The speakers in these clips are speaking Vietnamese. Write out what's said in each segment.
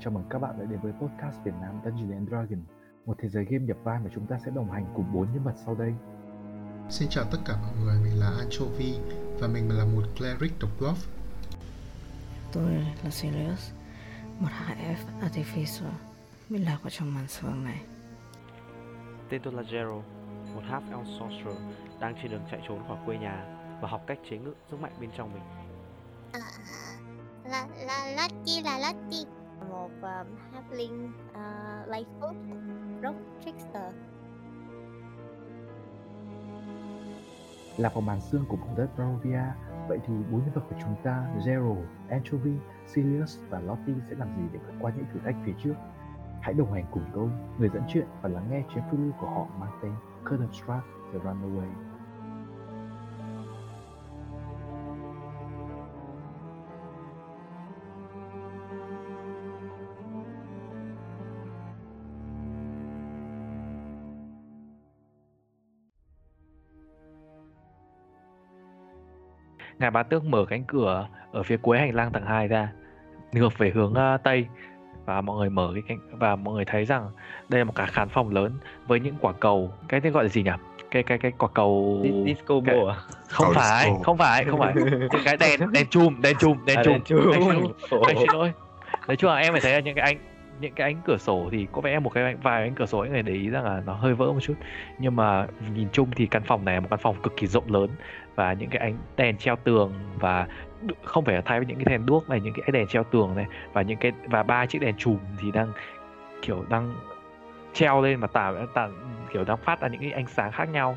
Chào mừng các bạn đã đến với podcast Việt Nam Dungeons & Dragons, một thế giới game nhập vai mà chúng ta sẽ đồng hành cùng 4 nhân vật sau đây. Xin chào tất cả mọi người, mình là Anchovy và mình là một cleric độc dwarf. Tôi là Silas, một HF Artificer, mình là có trong màn sương này. Tên tôi là Gero, một half elf sorcerer đang trên đường chạy trốn khỏi quê nhà và học cách chế ngự sức mạnh bên trong mình. Lottie, một halfling Lightfoot, rock trickster. Là vào màn sương của vùng đất Barovia, vậy thì 4 nhân vật của chúng ta, Zero, Anchovy, Silas và Lottie sẽ làm gì để vượt qua những thử thách phía trước? Hãy đồng hành cùng tôi, người dẫn chuyện và lắng nghe chuyến phiêu lưu của họ mang tên Curse of Strahd, The Runaway. Ngài bá tước mở cánh cửa ở phía cuối hành lang tầng 2 ra, ngược về hướng tây, và mọi người mở cái cánh, và mọi người thấy rằng đây là một cái khán phòng lớn với những quả cầu, cái tên gọi là gì nhỉ? Cái quả cầu disco ball à? Không phải. Cái đèn chùm. Nói chung là em phải thấy là những cái ánh cửa sổ thì có vẻ vài ánh cửa sổ anh phải để ý rằng là nó hơi vỡ một chút, nhưng mà nhìn chung thì căn phòng này là một căn phòng cực kỳ rộng lớn, và những cái ánh đèn treo tường, và không phải là thay với những cái đèn đuốc này, những cái đèn treo tường này và 3 chiếc đèn chùm thì đang treo lên và tạo kiểu đang phát ra những cái ánh sáng khác nhau.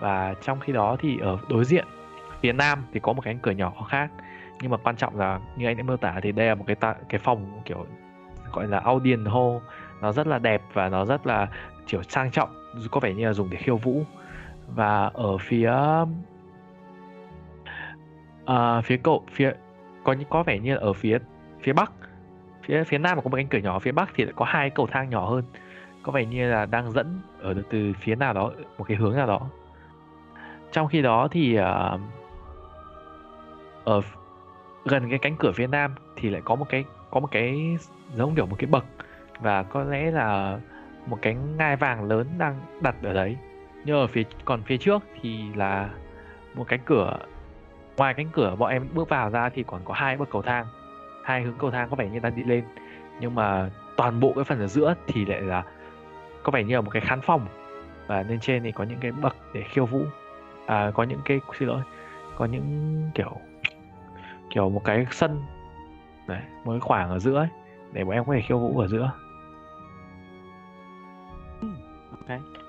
Và trong khi đó thì ở đối diện phía nam thì có một cái cánh cửa nhỏ khác, nhưng mà quan trọng là như anh đã mô tả thì đây là một cái phòng kiểu gọi là audience hall, nó rất là đẹp và nó rất là kiểu sang trọng, có vẻ như là dùng để khiêu vũ. Và ở phía nam có một cánh cửa nhỏ, phía bắc thì lại có 2 cầu thang nhỏ hơn, có vẻ như là đang dẫn ở từ phía nào đó, một cái hướng nào đó. Trong khi đó thì ở gần cái cánh cửa phía nam thì lại có một cái giống kiểu một cái bậc, và có lẽ là một cái ngai vàng lớn đang đặt ở đấy. Nhưng ở phía trước thì là một cái cửa. Ngoài cánh cửa bọn em bước vào ra thì còn có 2 bậc cầu thang, 2 hướng cầu thang có vẻ như đang đi lên, nhưng mà toàn bộ cái phần ở giữa thì lại là có vẻ như là một cái khán phòng, và lên trên thì có những cái bậc để khiêu vũ, có những kiểu một cái sân đấy, một cái khoảng ở giữa ấy, để bọn em có thể khiêu vũ ở giữa.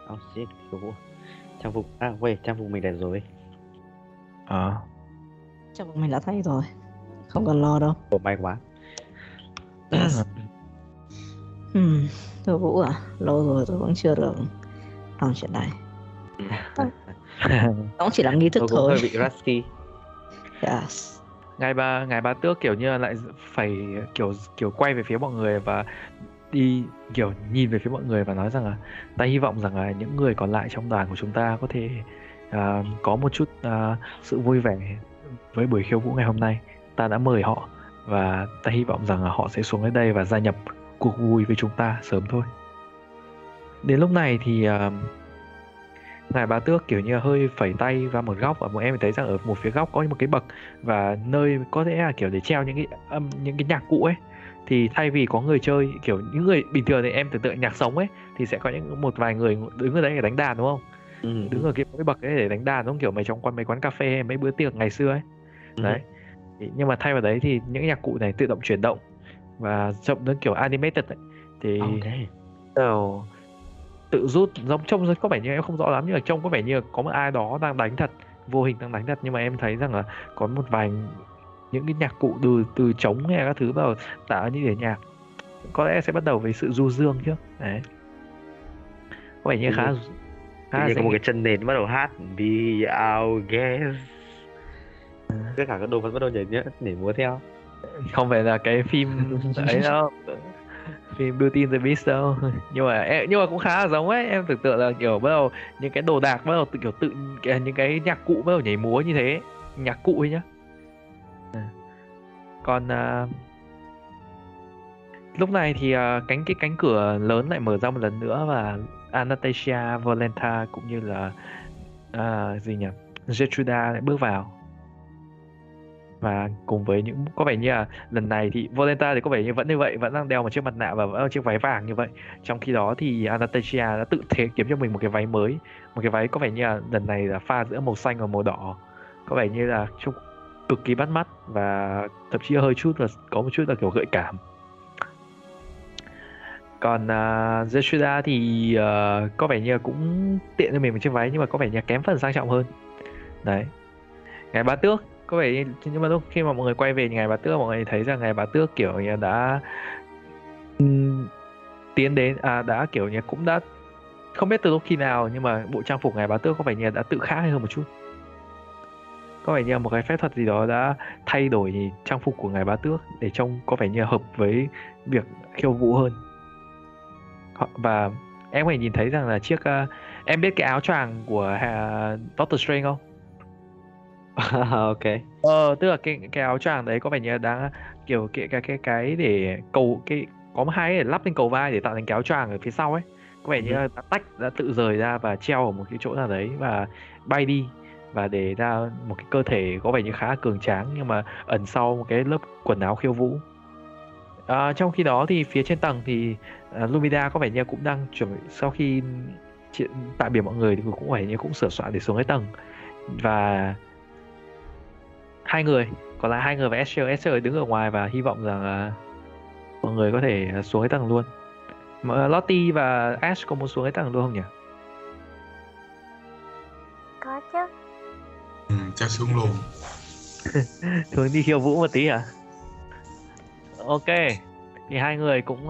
Ok, khiêu vũ. Trang phục mình đẹp rồi. Trang phục mình đã thay rồi, không cần lo đâu. May quá. Khiêu vũ à? Lâu rồi tôi vẫn chưa được làm chuyện này. Nó cũng chỉ là nghi thức thôi. Tôi hơi bị rusty. Yes. Ngài bá tước kiểu như là lại phải kiểu quay về phía mọi người và đi kiểu nhìn về phía mọi người và nói rằng là ta hy vọng rằng là những người còn lại trong đoàn của chúng ta có thể có một chút sự vui vẻ với buổi khiêu vũ ngày hôm nay. Ta đã mời họ và ta hy vọng rằng là họ sẽ xuống đến đây và gia nhập cuộc vui với chúng ta sớm thôi. Đến lúc này thì Ngài bá tước kiểu như hơi phẩy tay vào một góc, và bọn em thấy rằng ở một phía góc có một cái bậc và nơi có thể là kiểu để treo những cái nhạc cụ ấy. Thì thay vì có người chơi kiểu những người bình thường thì em tưởng tượng nhạc sống ấy thì sẽ có một vài người đứng ở đấy để đánh đàn, đúng không? Ừ. Đứng ở cái bậc đấy để đánh đàn, đúng không? Kiểu mấy quán cà phê, mấy bữa tiệc ngày xưa ấy. Ừ. Đấy. Nhưng mà thay vào đấy thì những nhạc cụ này tự động chuyển động và trông nó kiểu animated ấy. Thì okay. Tự rút giống trông có vẻ như em không rõ lắm, nhưng mà trông có vẻ như có một ai đó đang đánh thật, vô hình đang đánh thật, nhưng mà em thấy rằng là có một vài những cái nhạc cụ từ trống hay các thứ vào tạo như để nhạc. Có lẽ sẽ bắt đầu với sự du dương trước đấy, có vẻ như khá có một cái chân nền bắt đầu hát be our guest, tất cả các đồ vật bắt đầu nhảy múa theo, không phải là cái phim ấy đâu. Phim Beauty and the Beast đâu. nhưng mà cũng khá là giống ấy. Em tưởng tượng là kiểu bắt đầu những cái đồ đạc bắt đầu tự những cái nhạc cụ bắt đầu nhảy múa như thế, nhạc cụ ấy nhá. Còn Lúc này thì cái cánh cửa lớn lại mở ra một lần nữa và Anastasia, Volenta cũng như là Gertruda lại bước vào. Và cùng với những, có vẻ như là lần này thì Volenta thì có vẻ như vẫn như vậy, vẫn đang đeo một chiếc mặt nạ và vẫn chiếc váy vàng như vậy. Trong khi đó thì Anastasia đã tự thế kiếm cho mình một cái váy mới. Một cái váy có vẻ như là lần này là pha giữa màu xanh và màu đỏ. Có vẻ như là trông cực kỳ bắt mắt và thậm chí hơi chút là có một chút là kiểu gợi cảm. Còn Gertruda thì có vẻ như cũng tiện cho mình một chiếc váy nhưng mà có vẻ như kém phần sang trọng hơn. Đấy. Ngài Bá Tước có vẻ như, nhưng mà lúc khi mà mọi người quay về Ngài Bá Tước, mọi người thấy rằng Ngài Bá Tước kiểu như đã tiến đến, đã kiểu như cũng đã không biết từ lúc khi nào nhưng mà bộ trang phục Ngài Bá Tước có vẻ như đã tự khác hơn một chút. Có vẻ như một cái phép thuật gì đó đã thay đổi trang phục của Ngài Bá Tước để trông có vẻ như hợp với việc khiêu vũ hơn. Và em có thể nhìn thấy rằng là chiếc em biết cái áo choàng của Doctor Strange không? Ok. Tức là cái áo choàng đấy có vẻ như đã kiểu cái để cầu cái có hai để lắp lên cầu vai để tạo thành cái áo choàng ở phía sau ấy. Có vẻ như là đã tự rời ra và treo ở một cái chỗ nào đấy và bay đi và để ra một cái cơ thể có vẻ như khá cường tráng nhưng mà ẩn sau một cái lớp quần áo khiêu vũ. Trong khi đó thì phía trên tầng thì Lumina có vẻ như cũng đang chuẩn bị, sau khi tạm biệt mọi người thì cũng phải như cũng sửa soạn để xuống cái tầng. Và hai người, còn lại hai người và Esther đứng ở ngoài và hy vọng rằng mọi người có thể xuống cái tầng luôn. Mà Lottie và Ash có muốn xuống cái tầng luôn không nhỉ? Có chứ. Ừ, chắc xuống luôn. Thường đi khiêu vũ một tí hả? Ok, thì hai người cũng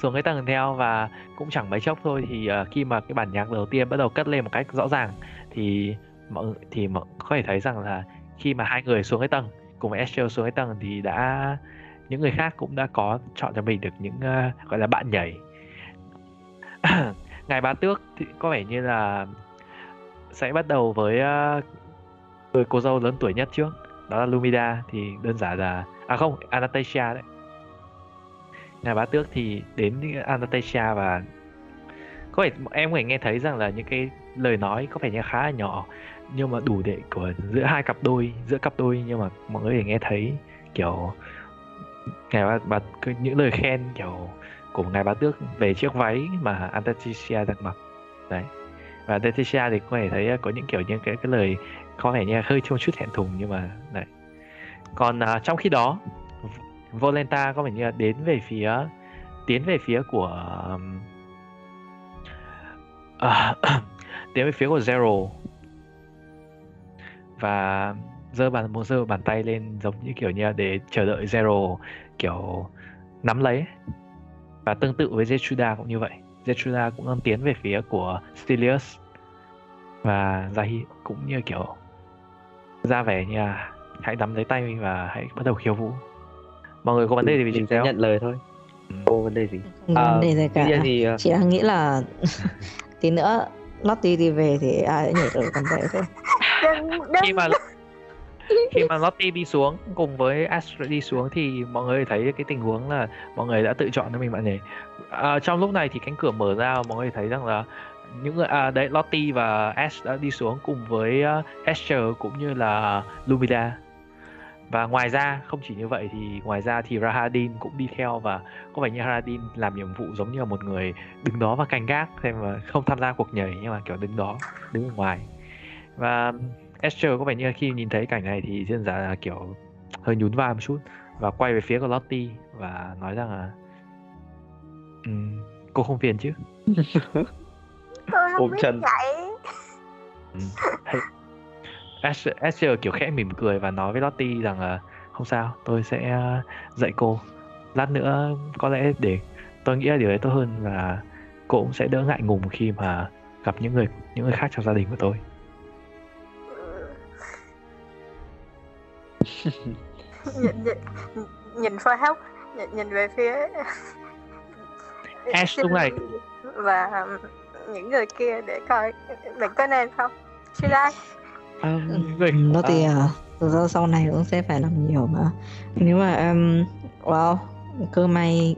xuống cái tầng theo và cũng chẳng mấy chốc thôi thì khi mà cái bản nhạc đầu tiên bắt đầu cất lên một cách rõ ràng thì mọi có thể thấy rằng là khi mà hai người xuống cái tầng cùng với Estelle xuống cái tầng thì đã những người khác cũng đã có chọn cho mình được những gọi là bạn nhảy. Ngài Bá Tước thì có vẻ như là sẽ bắt đầu với người cô dâu lớn tuổi nhất trước, đó là Lumina, thì đơn giản là Anastasia đấy. Ngài Bá Tước thì đến Anastasia và có vẻ em có thể nghe thấy rằng là những cái lời nói có vẻ như khá là nhỏ nhưng mà đủ để của giữa hai cặp đôi, giữa cặp đôi, nhưng mà mọi người có thể nghe thấy kiểu những lời khen kiểu của Ngài Bá Tước về chiếc váy mà Anastasia đang mặc đấy. Và Anastasia thì có thể thấy có những kiểu những cái lời có vẻ như hơi trông chút hẹn thùng nhưng mà đấy. Còn trong khi đó Volenta có vẻ như đến về phía của tiến về phía của Zero và giơ bàn tay lên giống như kiểu như để chờ đợi Zero kiểu nắm lấy. Và tương tự với Gertruda cũng như vậy, Gertruda cũng đang tiến về phía của Silas và Zahid cũng như kiểu ra vẻ như là hãy nắm lấy tay và hãy bắt đầu khiêu vũ. Mọi người có vấn đề gì thì mình sẽ nhận lời thôi. Không vấn đề gì. Không vấn đề gì cả. Thì... chị đang nghĩ là tí nữa Lottie đi về thì ai sẽ nhảy ở con bé thôi. Khi mà Lottie đi xuống cùng với Astrid đi xuống thì mọi người thấy cái tình huống là mọi người đã tự chọn cho mình bạn nhỉ. Trong lúc này thì cánh cửa mở ra, mọi người thấy rằng là những người đấy Lottie và Ash đã đi xuống cùng với Esther cũng như là Lumina. Và ngoài ra không chỉ như vậy thì Rahadin cũng đi theo và có vẻ như Rahadin làm nhiệm vụ giống như là một người đứng đó và canh gác xem mà không tham gia cuộc nhảy nhưng mà kiểu đứng đó, đứng ở ngoài. Và Esther có vẻ như khi nhìn thấy cảnh này thì đơn giản là kiểu hơi nhún vai một chút và quay về phía của Lottie và nói rằng là cô không phiền chứ? Tôi không biết nhảy. Esther kiểu khẽ mỉm cười và nói với Lottie rằng là không sao, tôi sẽ dạy cô. Lát nữa có lẽ để tôi nghĩ là điều đấy tốt hơn và cô cũng sẽ đỡ ngại ngùng khi mà gặp những người khác trong gia đình của tôi. Nhìn phơi hóc, nhìn về phía Esther lúc này và những người kia để coi mình có nên không. Silas. Nó thì do sau này cũng sẽ phải làm nhiều mà. Nếu mà wow, cơ may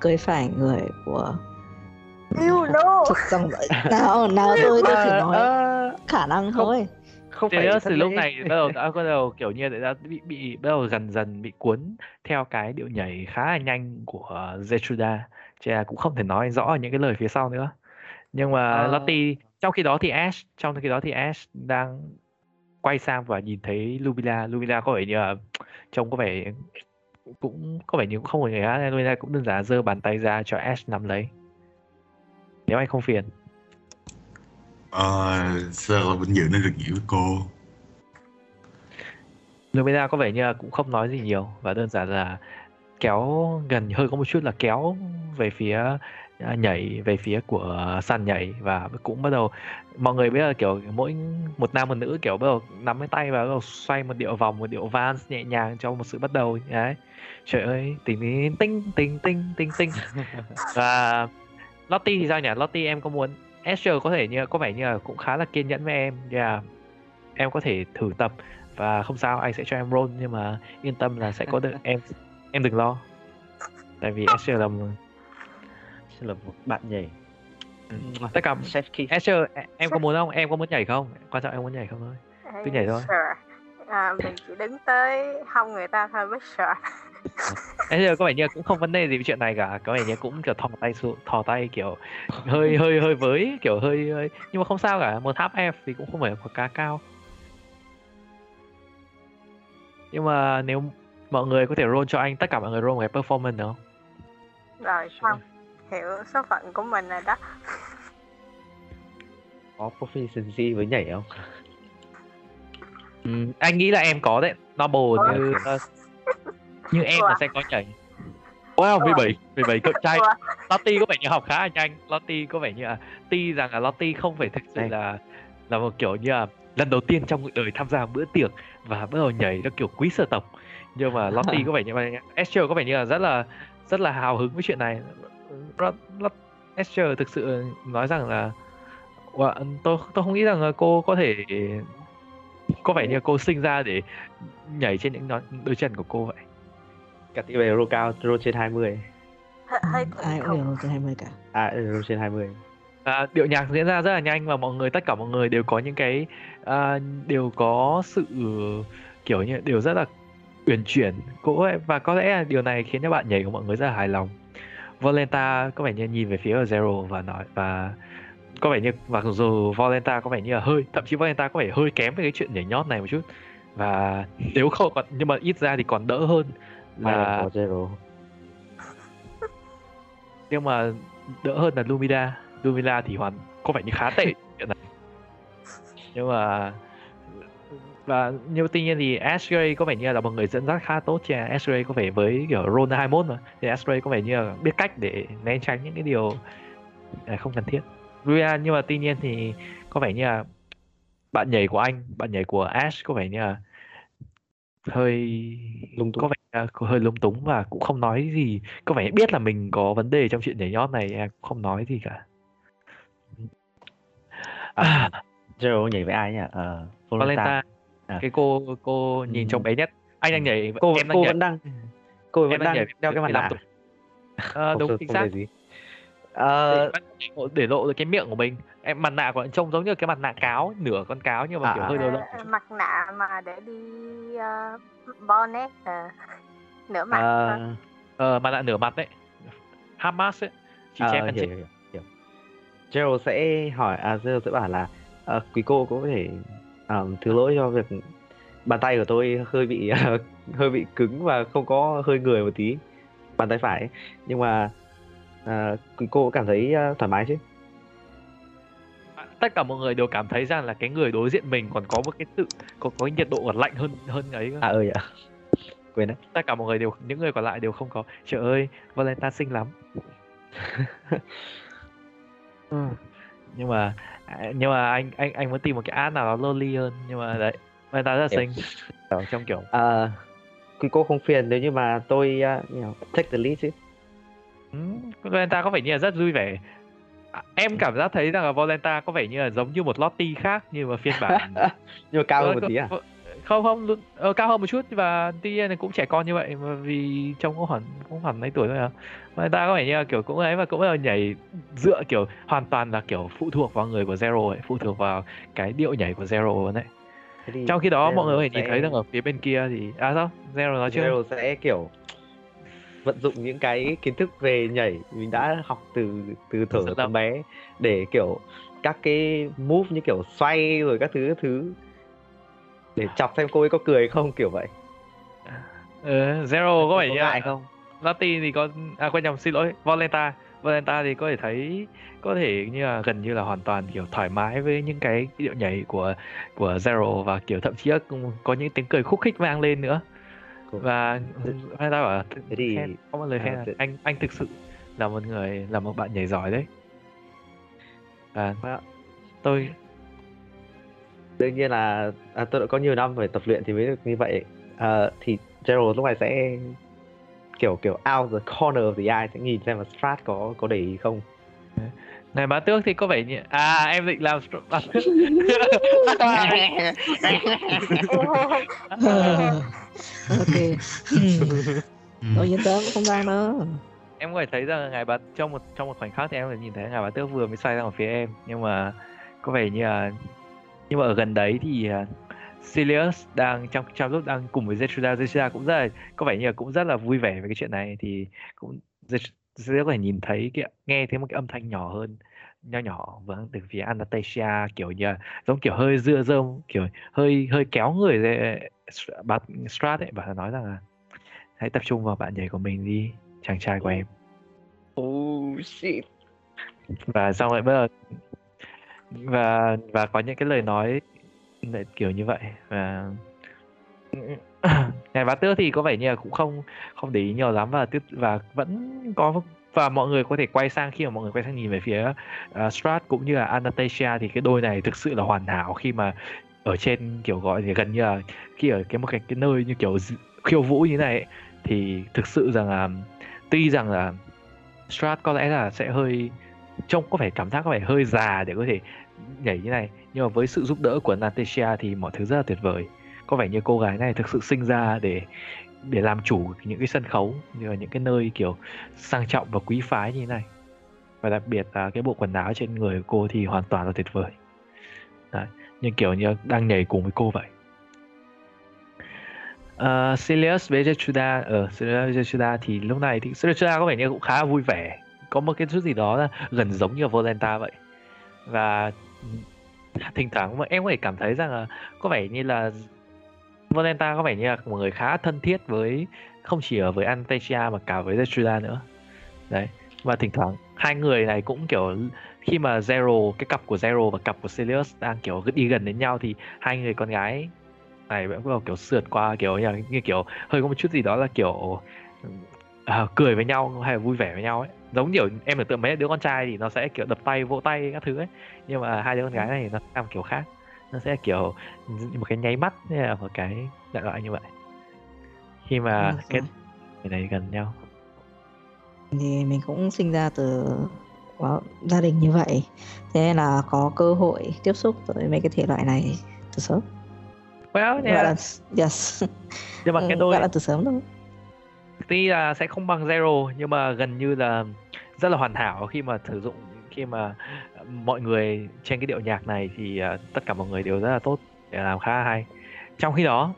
cưới phải người của nào tôi chỉ nói khả năng không, thôi không phải từ lúc này bắt đầu kiểu như đã bị bắt đầu dần bị cuốn theo cái điệu nhảy khá là nhanh của Zetsuda, chả cũng không thể nói rõ những cái lời phía sau nữa. Nhưng mà Lottie trong khi đó thì Ash đang quay sang và nhìn thấy Lumina có vẻ như là trông có vẻ như không có người khác, Lumina cũng đơn giản giơ bàn tay ra cho Ash nắm lấy. Nếu anh không phiền. Sao là vinh dự nên được nghỉ với cô. Lumina có vẻ như là cũng không nói gì nhiều và đơn giản là kéo gần, hơi có một chút là kéo về phía nhảy, về phía của sàn nhảy, và cũng bắt đầu mọi người biết là kiểu mỗi một nam một nữ kiểu bắt đầu nắm cái tay và bắt đầu xoay một điệu vòng, một điệu vals nhẹ nhàng cho một sự bắt đầu đấy. Trời ơi, tinh. Và Lottie thì sao nhỉ? Lottie em có muốn Asher có thể như có vẻ như là cũng khá là kiên nhẫn với em, yeah. Em có thể thử tập và không sao, anh sẽ cho em roll, nhưng mà yên tâm là sẽ có được em đừng lo, tại vì Asher là một bạn nhảy. Tất cả Asher, em có muốn không? Em có muốn nhảy không? Quan trọng em muốn nhảy không thôi. Cứ nhảy thôi. Mình chỉ đứng tới hông người ta thôi, bất sợ. Asher có vẻ như cũng không vấn đề gì với chuyện này cả, có vẻ như cũng kiểu thò tay kiểu hơi với kiểu hơi, nhưng mà không sao cả, một tháp F thì cũng không phải là một cá cao. Nhưng mà nếu mọi người có thể roll cho anh, tất cả mọi người roll một cái performance được không? Rồi xong. Hiểu số phận của mình rồi đó. Có proficiency với nhảy không? Anh nghĩ là em có đấy. Double như em là sẽ có nhảy. Wow, 17 cậu trai. Lottie có vẻ như học khá là nhanh. Lottie có vẻ như là tuy rằng là Lottie không phải thực sự là một kiểu như là lần đầu tiên trong cuộc đời tham gia bữa tiệc và bắt đầu nhảy theo kiểu quý sở tộc. Nhưng mà Lottie có vẻ như là Esther có vẻ như là rất là hào hứng với chuyện này. Esther thực sự nói rằng là tôi không nghĩ rằng cô có thể, có vẻ như cô sinh ra để nhảy trên những đôi chân của cô vậy. Cả tỷ bày rô cao, rô trên 20. Ai cũng rô trên 20 cả. À, rô trên 20. Điệu nhạc diễn ra rất là nhanh và tất cả mọi người đều có những cái đều có sự kiểu như đều rất là uyển chuyển và có lẽ là điều này khiến cho bạn nhảy của mọi người rất là hài lòng. Volenta có vẻ như nhìn về phía ở Zero và nói, và có vẻ như mặc dù Volenta có vẻ như là thậm chí Volenta có vẻ hơi kém về cái chuyện nhảy nhót này một chút, và nếu không còn, nhưng mà ít ra thì còn đỡ hơn là Zero. Nhưng mà đỡ hơn là Lumina thì hoàn có vẻ như khá tệ chuyện này. Nhưng mà tuy nhiên thì Ashray có vẻ như là một người dẫn dắt khá tốt. Ashray có vẻ với kiểu Rona 21 mà, thì Ashray có vẻ như là biết cách để né tránh những cái điều không cần thiết. Nhưng mà tuy nhiên thì có vẻ như là bạn nhảy của Ash có vẻ như là hơi lung túng và cũng không nói gì. Có vẻ biết là mình có vấn đề trong chuyện nhảy nhót này, em cũng không nói gì cả. Gero nhảy với ai nhỉ? Volenta. Cái cô nhìn trông bé nhất. Anh đang nhảy, cô vẫn đang nhảy đeo cái mặt nạ. Đúng chính xác. Để lộ được cái miệng của mình. Em mặt nạ của anh trông giống như cái mặt nạ cáo, nửa con cáo nhưng mà kiểu hơi lộ. Mặt nạ mà để đi bonnet nửa mặt. Mặt nạ nửa mặt đấy. Hamas ấy, chỉ che phần trên. Gero sẽ hỏi, Gero sẽ bảo là quý cô có thể thứ lỗi cho việc bàn tay của tôi hơi bị cứng và không có hơi người một tí, bàn tay phải, nhưng mà quý cô cảm thấy thoải mái chứ? Tất cả mọi người đều cảm thấy rằng là cái người đối diện mình còn có một cái tự có nhiệt độ còn lạnh hơn ấy. Quên đấy. Tất cả mọi người đều, những người còn lại đều không có. Trời ơi, Valentine xinh lắm. Nhưng mà anh muốn tìm một cái ad nào đó loli hơn, nhưng mà đấy, người ta rất là xinh trong kiểu. Quý cô không phiền nếu như mà tôi take the lead chứ? Volenta có vẻ như là rất vui vẻ. Em cảm giác thấy rằng là Volenta có vẻ như là giống như một Lottie khác, nhưng mà phiên bản nhưng mà cao hơn một tí à? Không, cao hơn một chút và tuy nhiên là cũng trẻ con như vậy mà vì trông cũng hẳn mấy tuổi thôi à. Mà ta có vẻ như là kiểu cũng ấy và cũng là nhảy dựa kiểu hoàn toàn là kiểu phụ thuộc vào người của Zero ấy, phụ thuộc vào cái điệu nhảy của Zero đấy. Trong khi đó Zero mọi người có thể nhìn thấy rằng ở phía bên kia thì sao? Zero nói chưa? Zero sẽ kiểu vận dụng những cái kiến thức về nhảy mình đã học từ thở từ bé để kiểu các cái move như kiểu xoay rồi các thứ để chọc xem cô ấy có cười không kiểu vậy. Zero có vẻ như ngại không? Lottie thì có quên nhầm, xin lỗi, Volenta thì có thể thấy có thể như là gần như là hoàn toàn kiểu thoải mái với những cái điệu nhảy của Zero và kiểu thậm chí có những tiếng cười khúc khích vang lên nữa. Và Volenta bảo thì có một lời khen là anh thực sự là một bạn nhảy giỏi đấy. Và tôi đương nhiên là tôi đã có nhiều năm phải tập luyện thì mới được như vậy. Thì Gerald lúc này sẽ kiểu out the corner of the eye sẽ nhìn xem là Strahd có để ý không. Này bá tước thì có vẻ như em định làm bá tước. Ok. Tôi yên tâm không ra nữa. Em có thể thấy rằng ngài bá trong một khoảnh khắc thì em có thể nhìn thấy ngài bá tước vừa mới xoay ra ở phía em, nhưng mà có vẻ như là nhưng mà ở gần đấy thì Silas đang trong lúc đang cùng với Zetsuda cũng rất là có vẻ như là cũng rất là vui vẻ với cái chuyện này thì cũng Silas có thể nhìn thấy nghe thấy một cái âm thanh nhỏ hơn từ phía Anastasia kiểu như là, giống kiểu hơi dưa dơm kiểu hơi kéo người Strahd ấy và nói rằng là hãy tập trung vào bạn nhảy của mình đi chàng trai của em. Oh shit. Và xong lại và có những cái lời nói kiểu như vậy và ngài bá tước thì có vẻ như là cũng không để ý nhiều lắm và vẫn có và mọi người có thể quay sang khi mà mọi người quay sang nhìn về phía Strahd cũng như là Anastasia thì cái đôi này thực sự là hoàn hảo khi mà ở trên kiểu gọi thì gần như là khi ở một cái nơi như kiểu khiêu vũ như thế này ấy, thì thực sự rằng là tuy rằng là Strahd có lẽ là sẽ hơi trông có vẻ cảm giác có vẻ hơi già để có thể nhảy như này, nhưng mà với sự giúp đỡ của Anastasia thì mọi thứ rất là tuyệt vời. Có vẻ như cô gái này thực sự sinh ra để làm chủ những cái sân khấu như là những cái nơi kiểu sang trọng và quý phái như thế này. Và đặc biệt là cái bộ quần áo trên người của cô thì hoàn toàn là tuyệt vời. Đấy, nhưng kiểu như đang nhảy cùng với cô vậy. Silas với Jetsuda thì lúc này thì Jetsuda có vẻ như cũng khá là vui vẻ, có một cái chút gì đó là gần giống như Volenta vậy. Và thỉnh thoảng mà em có thể cảm thấy rằng là có vẻ như là Volenta có vẻ như là một người khá thân thiết với không chỉ ở với Anastasia mà cả với Zestrida nữa. Đấy. Và thỉnh thoảng hai người này cũng kiểu khi mà Zero, cái cặp của Zero và cặp của Silas đang kiểu đi gần đến nhau thì hai người con gái này vẫn có kiểu sượt qua kiểu như kiểu hơi có một chút gì đó là kiểu cười với nhau hay là vui vẻ với nhau ấy. Giống kiểu em tưởng tượng mấy đứa con trai thì nó sẽ kiểu đập tay vỗ tay các thứ ấy, nhưng mà hai đứa con gái này nó làm kiểu khác, nó sẽ kiểu một cái nháy mắt hay là một cái đại loại như vậy khi mà cái người này gần nhau. Thì mình cũng sinh ra từ gia đình như vậy, thế nên là có cơ hội tiếp xúc với mấy cái thể loại này từ sớm. Well, yeah. Là... yes. Nhưng mà cái đôi gọi là từ sớm thôi. Tuy là sẽ không bằng Zero nhưng mà gần như là rất là hoàn hảo khi mà mọi người trên cái điệu nhạc này thì tất cả mọi người đều rất là tốt để làm khá hay. Trong khi đó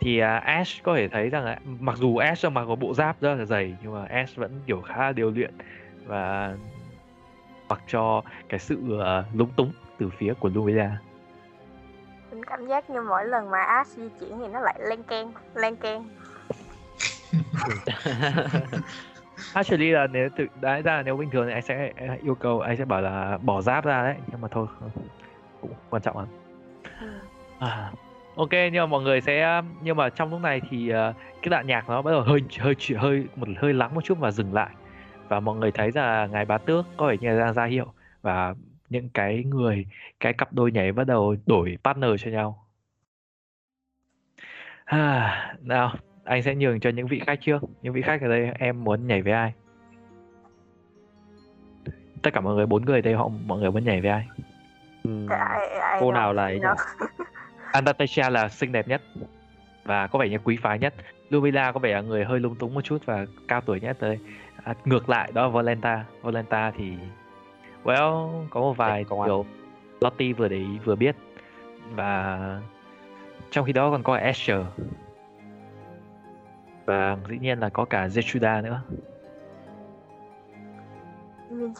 thì Ash có thể thấy rằng là, mặc dù Ash mặc một bộ giáp rất là dày nhưng mà Ash vẫn kiểu khá là điều luyện và mặc cho cái sự lúng túng từ phía của Lumina. Mình cảm giác như mỗi lần mà Ash di chuyển thì nó lại len keng. Actually là nếu tự đái ra nếu bình thường thì anh sẽ bảo là bỏ giáp ra đấy, nhưng mà thôi cũng quan trọng lắm. Ok, nhưng mà mọi người sẽ trong lúc này thì cái đoạn nhạc nó bắt đầu hơi lắng một chút và dừng lại và mọi người thấy là ngài bá tước có vẻ như đang ra hiệu và những cái cặp đôi nhảy bắt đầu đổi partner cho nhau. Nào, anh sẽ nhường cho những vị khách trước. Những vị khách ở đây em muốn nhảy với ai? Tất cả mọi người, 4 người ở đây mọi người muốn nhảy với ai? Cô nào là ấy nhỉ? Anastasia là xinh đẹp nhất và có vẻ như quý phái nhất. Lumina có vẻ là người hơi lung túng một chút và cao tuổi nhất tới. À, ngược lại đó là Volenta. Volenta thì well, có một vài điều Lottie vừa để ý vừa biết. Và trong khi đó còn có Asher. Và dĩ nhiên là có cả Zetsuda nữa.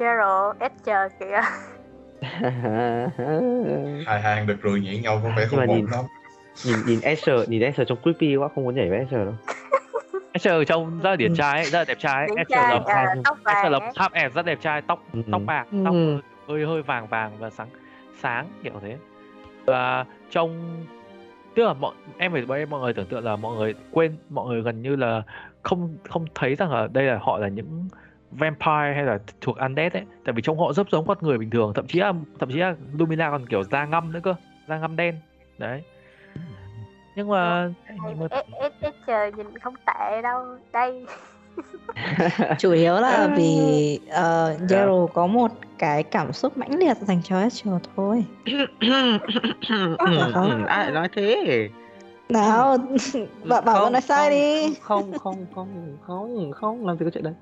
Gero, Asher kìa. Hai hàng được rồi nhảy nhau có vẻ không ổn lắm. Nhìn Asher trong creepy quá, không muốn nhảy với Asher đâu. Asher trông rất là điển trai ấy, rất là đẹp trai. Asher là tháp ẻm rất đẹp trai, tóc bạc, tóc hơi vàng và sáng kiểu thế. Và trong tức là mọi người tưởng tượng là mọi người gần như là không thấy rằng ở đây là họ là những vampire hay là thuộc undead ấy, tại vì trông họ rất giống con người bình thường, thậm chí là Lumina còn kiểu da ngăm nữa cơ, da ngăm đen đấy. Nhưng mà trời nhìn không tệ đâu đây. Chủ yếu là vì Gero có một cái cảm xúc mãnh liệt dành cho Asher thôi. Ai lại nói thế? Nào, bảo con nói sai đi. Không làm gì có chuyện đấy.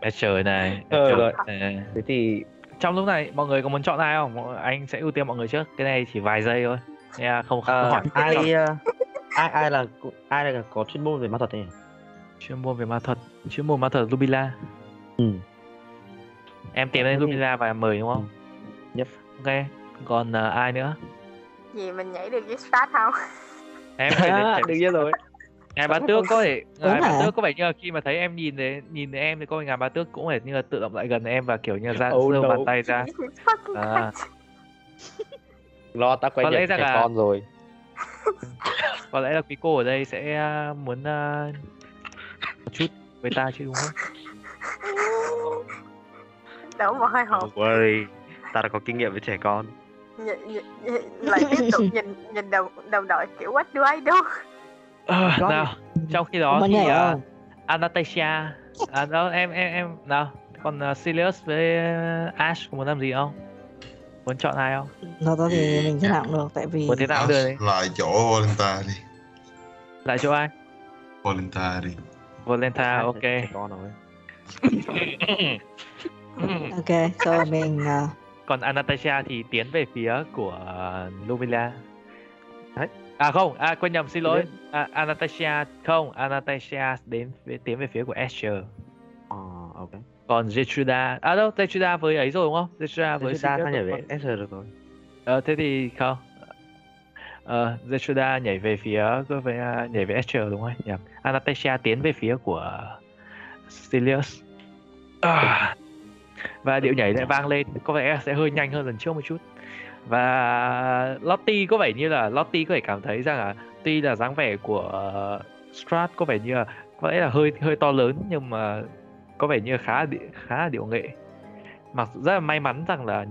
Asher này. Rồi. Thế thì trong lúc này mọi người có muốn chọn ai không? Anh sẽ ưu tiên mọi người trước. Cái này chỉ vài giây thôi. Không hỏi ai là có chuyên môn về ma thuật này? Chuyên môn ma thuật Lumina. Em tìm lên Lumina và mời đúng không? Yep. Ok. Còn ai nữa? Gì mình nhảy được với Strahd không? Em đương nhiên rồi. Ngài Bá Tước có thể, vẻ như là khi mà thấy em nhìn thấy em thì coi Ngài Bá Tước cũng có thể như là tự động lại gần em và kiểu như ra giơ bàn tay ra. Lo ta quay nhảy trẻ con rồi. Có lẽ là quý cô ở đây sẽ muốn một chút với ta chứ đúng không? Đổ một hai hộp. Don't worry, ta đã có kinh nghiệm với trẻ con. Lại tiếp tục nhìn đồng đội kiểu what do I do. Nào, trong khi đó thì Anastasia, em nào, còn Silas với Ash muốn làm gì không? Muốn chọn ai không? Đó thì mình thế nào cũng được, tại vì thế nào được đấy. Lại chỗ Volenta đi. Lại chỗ ai? Volenta đi. Volenta, ok. Ok, so mình còn Anastasia thì tiến về phía của Lumina. Đấy. Quên nhầm, xin lỗi. Anastasia tiến về phía của Asher. Ok. Còn Zetsuda, Zetsuda với ấy rồi đúng không? Zetsuda với Silas nhảy về Asher được rồi. Thế thì không. Zetsuda nhảy về phía nhảy về Asher đúng không? Nhầm. Anastasia tiến về phía của Silas. Và điệu nhảy lại vang lên, có vẻ sẽ hơi nhanh hơn lần trước một chút. Và Lottie có thể cảm thấy rằng là tuy là dáng vẻ của Strahd có vẻ như là hơi to lớn nhưng mà có vẻ như là khá là điệu nghệ. Mặc dù rất là may mắn rằng là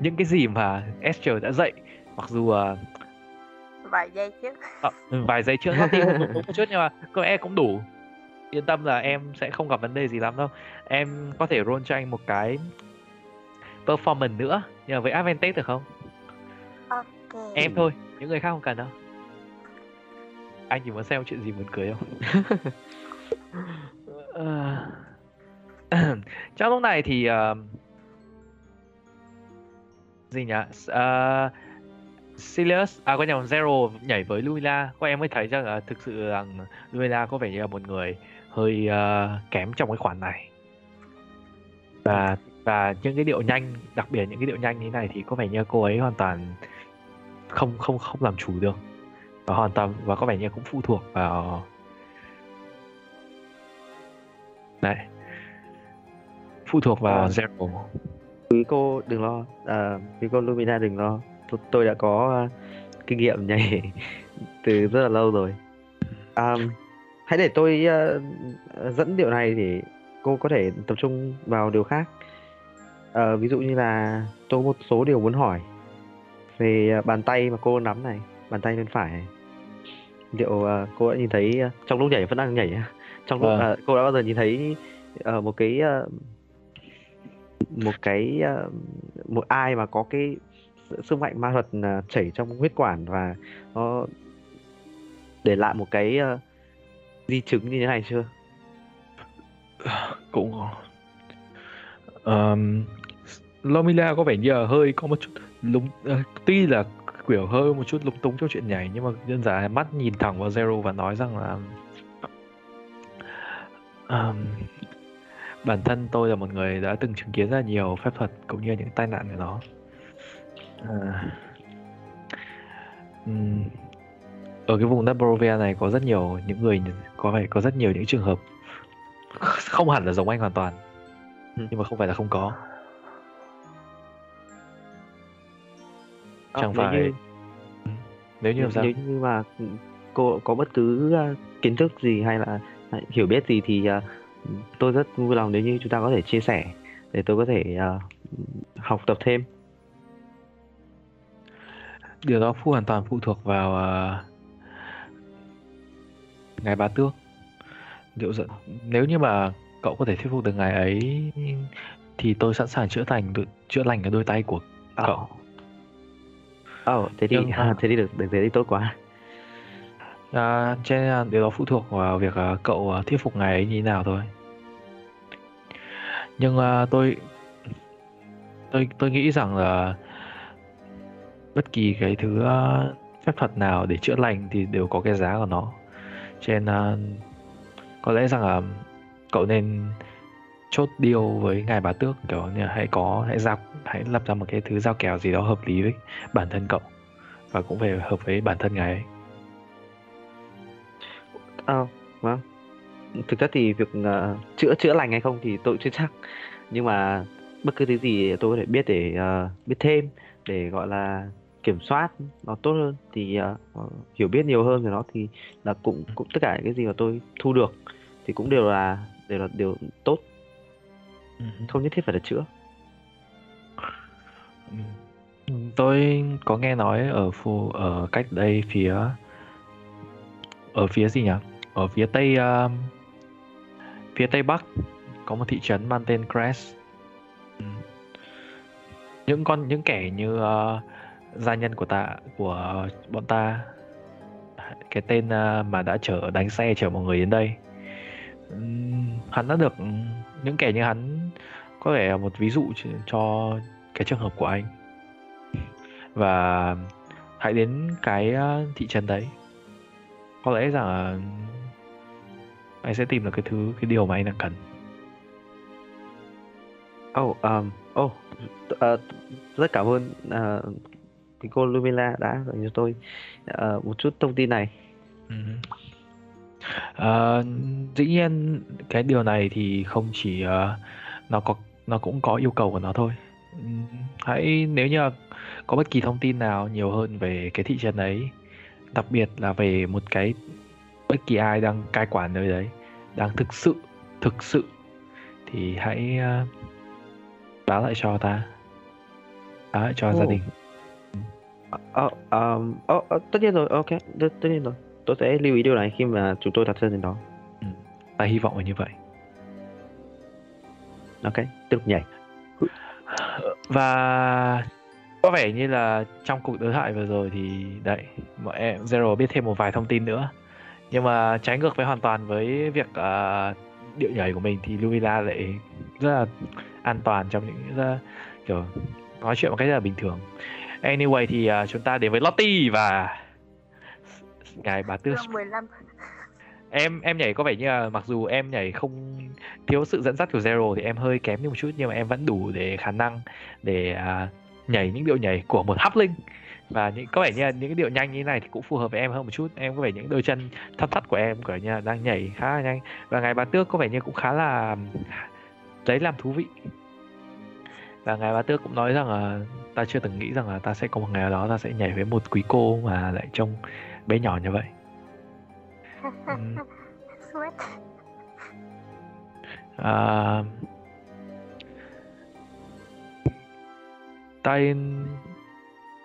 những cái gì mà Asher đã dạy, mặc dù vài giây trước Lottie cũng một chút, nhưng mà có lẽ cũng đủ. Yên tâm là em sẽ không gặp vấn đề gì lắm đâu. Em có thể roll cho anh một cái performance nữa, nhờ với advantage được không? Okay. Em thôi, những người khác không cần đâu. Anh chỉ muốn xem chuyện gì muốn cười không? Trong lúc này thì Silas, có nhầm, Zero nhảy với Lumina. Các em mới thấy rằng thực sự rằng Lumina có vẻ như là một người hơi kém trong cái khoản này. Và những cái điệu nhanh, đặc biệt những cái điệu nhanh như thế này thì có vẻ như cô ấy hoàn toàn không làm chủ được, và hoàn toàn và có vẻ như cũng phụ thuộc vào Zero. Quý cô đừng lo, quý cô Lumina đừng lo, tôi đã có kinh nghiệm nhảy từ rất là lâu rồi. Hãy để tôi dẫn điệu này để cô có thể tập trung vào điều khác. Ví dụ như là tôi có một số điều muốn hỏi về bàn tay mà cô nắm này, bàn tay bên phải này. Liệu cô đã nhìn thấy trong lúc nhảy vẫn đang nhảy trong lúc cô đã bao giờ nhìn thấy một cái một ai mà có cái sức mạnh ma thuật chảy trong huyết quản và nó để lại một cái di chứng như thế này chưa? Cũng Lomila có vẻ như là hơi có một chút lúng, tuy là kiểu hơi một chút lúng túng trong chuyện nhảy, nhưng mà nhân giả mắt nhìn thẳng vào Zero và nói rằng là bản thân tôi là một người đã từng chứng kiến ra nhiều phép thuật cũng như những tai nạn của nó. Ở cái vùng đất Barovia này có rất nhiều những người, có rất nhiều những trường hợp không hẳn là giống anh hoàn toàn, nhưng mà không phải là không có. Chẳng phải như, nếu như mà cô có bất cứ kiến thức gì hay là hiểu biết gì thì tôi rất vui lòng nếu như chúng ta có thể chia sẻ để tôi có thể học tập thêm. Điều đó hoàn toàn phụ thuộc vào ngài bá tước. Nếu như mà cậu có thể thuyết phục được ngài ấy thì tôi sẵn sàng chữa lành cái đôi tay của cậu. Thế thì được, thế thì tốt quá. Trên điều đó phụ thuộc vào việc cậu thuyết phục ngài ấy như thế nào thôi. Nhưng tôi nghĩ rằng là bất kỳ cái thứ phép thuật nào để chữa lành thì đều có cái giá của nó. Trên có lẽ rằng là cậu nên chốt deal với ngài bá tước, kiểu như hãy lập ra một cái thứ giao kèo gì đó hợp lý với bản thân cậu và cũng phải hợp với bản thân ngài ấy. Vâng. Thực ra thì việc chữa lành hay không thì tôi chưa chắc, nhưng mà bất cứ thứ gì tôi có thể biết để biết thêm, để gọi là kiểm soát nó tốt hơn, thì hiểu biết nhiều hơn về nó, thì là cũng tất cả những cái gì mà tôi thu được thì cũng đều là điều tốt, không nhất thiết phải là chữa. Tôi có nghe nói ở cách đây phía tây, phía tây bắc có một thị trấn mang tên Crest. Những kẻ như gia nhân của bọn ta, cái tên mà đã đánh xe chở một người đến đây, hắn đã được những kẻ như hắn có vẻ là một ví dụ cho cái trường hợp của anh, và hãy đến cái thị trấn đấy, có lẽ rằng anh sẽ tìm được cái điều mà anh đang cần. Rất cảm ơn cô Lumina đã dành cho tôi một chút thông tin này. Dĩ nhiên cái điều này thì không chỉ nó cũng có yêu cầu của nó thôi. Nếu như có bất kỳ thông tin nào nhiều hơn về cái thị trấn ấy, đặc biệt là về một cái bất kỳ ai đang cai quản nơi đấy, đang thực sự thì hãy báo lại cho ta, báo lại cho gia đình. Tất nhiên rồi, ok, tất nhiên rồi. Tôi sẽ lưu ý điều này khi mà chúng tôi đặt chân đến đó. Ta hy vọng là như vậy. Ok, tiếp tục nhảy. Và có vẻ như là trong cuộc đối thoại vừa rồi thì đấy, mọi em Zero biết thêm một vài thông tin nữa. Nhưng mà trái ngược với hoàn toàn với việc điệu nhảy của mình thì Lumina lại rất là an toàn trong những kiểu nói chuyện một cách rất là bình thường. Anyway thì chúng ta đến với Lottie và ngài bà Tước. Em nhảy có vẻ như là mặc dù em nhảy không thiếu sự dẫn dắt của Zero thì em hơi kém đi một chút, nhưng mà em vẫn đủ để khả năng để nhảy những điệu nhảy của một hấp linh, và có vẻ như là những cái điệu nhanh như thế này thì cũng phù hợp với em hơn một chút. Em có vẻ những đôi chân thắt của em có vẻ như là đang nhảy khá là nhanh, và ngài bà Tước có vẻ như cũng khá là đấy làm thú vị. Và ngài bà Tước cũng nói rằng là ta chưa từng nghĩ rằng là ta sẽ có một ngày nào đó ta sẽ nhảy với một quý cô mà lại trông bé nhỏ như vậy. Tay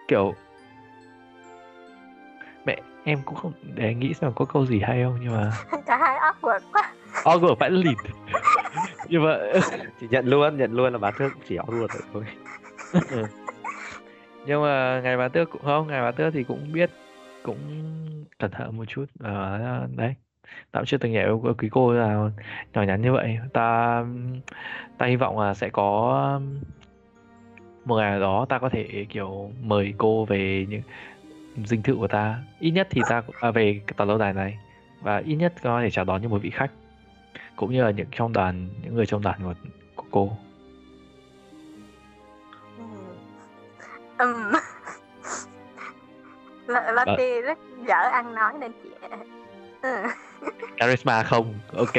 kiểu mẹ em cũng không để nghĩ xem có câu gì hay không, nhưng mà cả hai awkward quá. Awkward phải lịt. Nhưng mà chỉ nhận luôn là bà Thước chỉ awkward thôi. Nhưng mà ngày bà tước cũng không, ngày bà tước thì cũng biết, cũng cẩn thận một chút. Đấy, tao cũng chưa từng hiểu quý cô là nhỏ nhắn như vậy. Ta hy vọng là sẽ có một ngày nào đó ta có thể kiểu mời cô về những dinh thự của ta, ít nhất thì ta về tòa lâu đài này, và ít nhất có thể chào đón như một vị khách, cũng như là những trong đoàn, những người trong đoàn của cô. Lottie rất dở ăn nói nên chị charisma không, ok.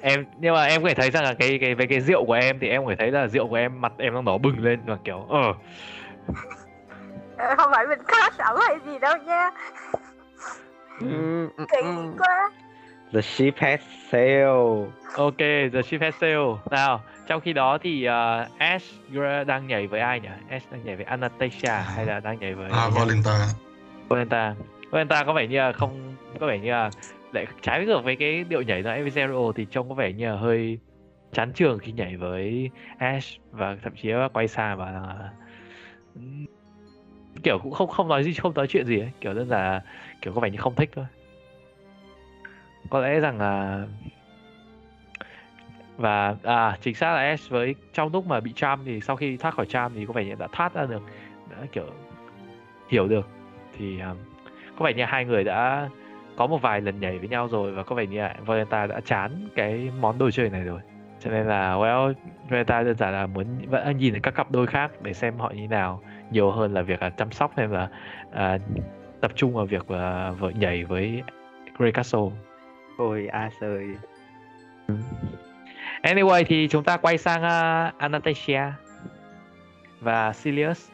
Em, nhưng mà em có thể thấy rằng là cái về cái rượu của em thì em có thể thấy là rượu của em, mặt em đang đỏ bừng lên và kiểu không phải mình khó sẵn hay gì đâu nha. Kỳ quá. The ship has sailed. Ok, the ship has sailed. Nào, trong khi đó thì Ash đang nhảy với ai nhỉ? Ash đang nhảy với Anastasia hay là đang nhảy với Volenta? Volenta có vẻ như là không, có vẻ như là lại trái ngược với cái điệu nhảy nãy với Zero, thì trông có vẻ như là hơi chán trường khi nhảy với Ash, và thậm chí là quay xa và kiểu cũng không nói gì, không nói chuyện gì ấy, kiểu đơn giản là kiểu có vẻ như không thích thôi. Có lẽ rằng là và chính xác là Ash với trong lúc mà bị charm thì sau khi thoát khỏi charm thì có vẻ như đã thoát ra được, đã kiểu hiểu được, thì có vẻ như hai người đã có một vài lần nhảy với nhau rồi, và có vẻ như là Volenta đã chán cái món đồ chơi này rồi, cho nên là Volenta đơn giản là muốn vẫn nhìn thấy các cặp đôi khác để xem họ như thế nào, nhiều hơn là việc là chăm sóc hay là tập trung vào việc vợ nhảy với Grey Castle. Ôi Ash ơi. Anyway thì chúng ta quay sang Anastasia và Silas.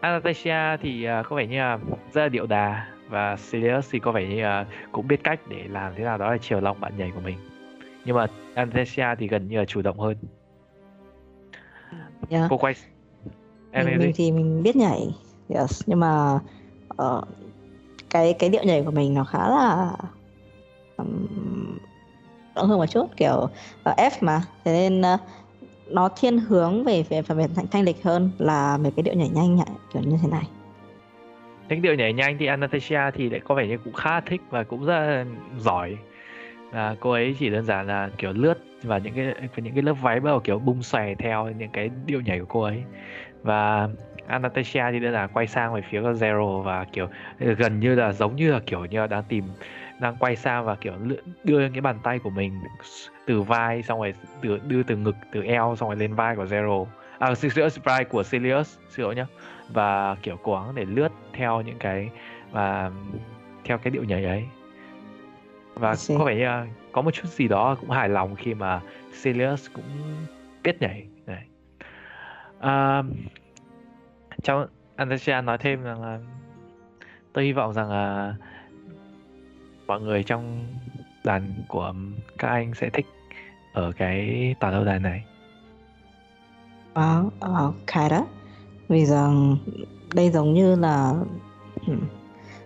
Anastasia thì có vẻ như là rất là điệu đà, và Silas thì có vẻ như là cũng biết cách để làm thế nào đó để chiều lòng bạn nhảy của mình. Nhưng mà Anastasia thì gần như là chủ động hơn. Yeah. Cô quay mình thì mình biết nhảy, yes, nhưng mà cái điệu nhảy của mình nó khá là rộng hơn một chút, kiểu F mà, thế nên nó thiên hướng về phần mềm thanh lịch hơn là về cái điệu nhảy nhanh kiểu như thế này. Cái điệu nhảy nhanh thì Anastasia thì lại có vẻ như cũng khá thích và cũng rất là giỏi. À, cô ấy chỉ đơn giản là kiểu lướt và những cái lớp váy bao kiểu bung xòe theo những cái điệu nhảy của cô ấy. Và Anastasia thì đơn giản là quay sang về phía của Zero và kiểu gần như là giống như là kiểu như là đang quay sang và kiểu đưa cái bàn tay của mình từ vai, xong rồi đưa từ ngực, từ eo, xong rồi lên vai của Zero, vai của Sirius, xin lỗi nhá, và kiểu cố gắng để lướt theo những cái và theo cái điệu nhảy ấy. Và có vẻ như có một chút gì đó cũng hài lòng khi mà Sirius cũng biết nhảy này. Trong Anastasia nói thêm rằng là tôi hy vọng rằng là mọi người trong đoàn của các anh sẽ thích ở cái tòa lâu đài này. Wow, ok đó. Vì rằng đây giống như là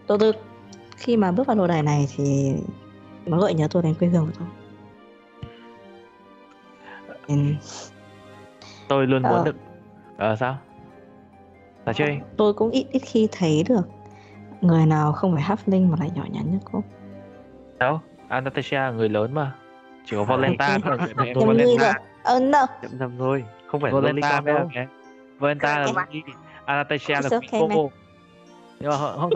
tôi khi mà bước vào lâu đài này thì nó gợi nhớ tôi đến quê hương của tôi. Tôi luôn muốn được sao? Là chơi. Tôi cũng ít khi thấy được người nào không phải halfling mà lại nhỏ nhắn như cô. Đâu? Anastasia là người lớn mà. Chỉ có Volenta thôi. Volenta. Nhầm rồi. Không phải Volenta đâu. Volenta là Lottie. Anastasia là cô. Nhưng mà không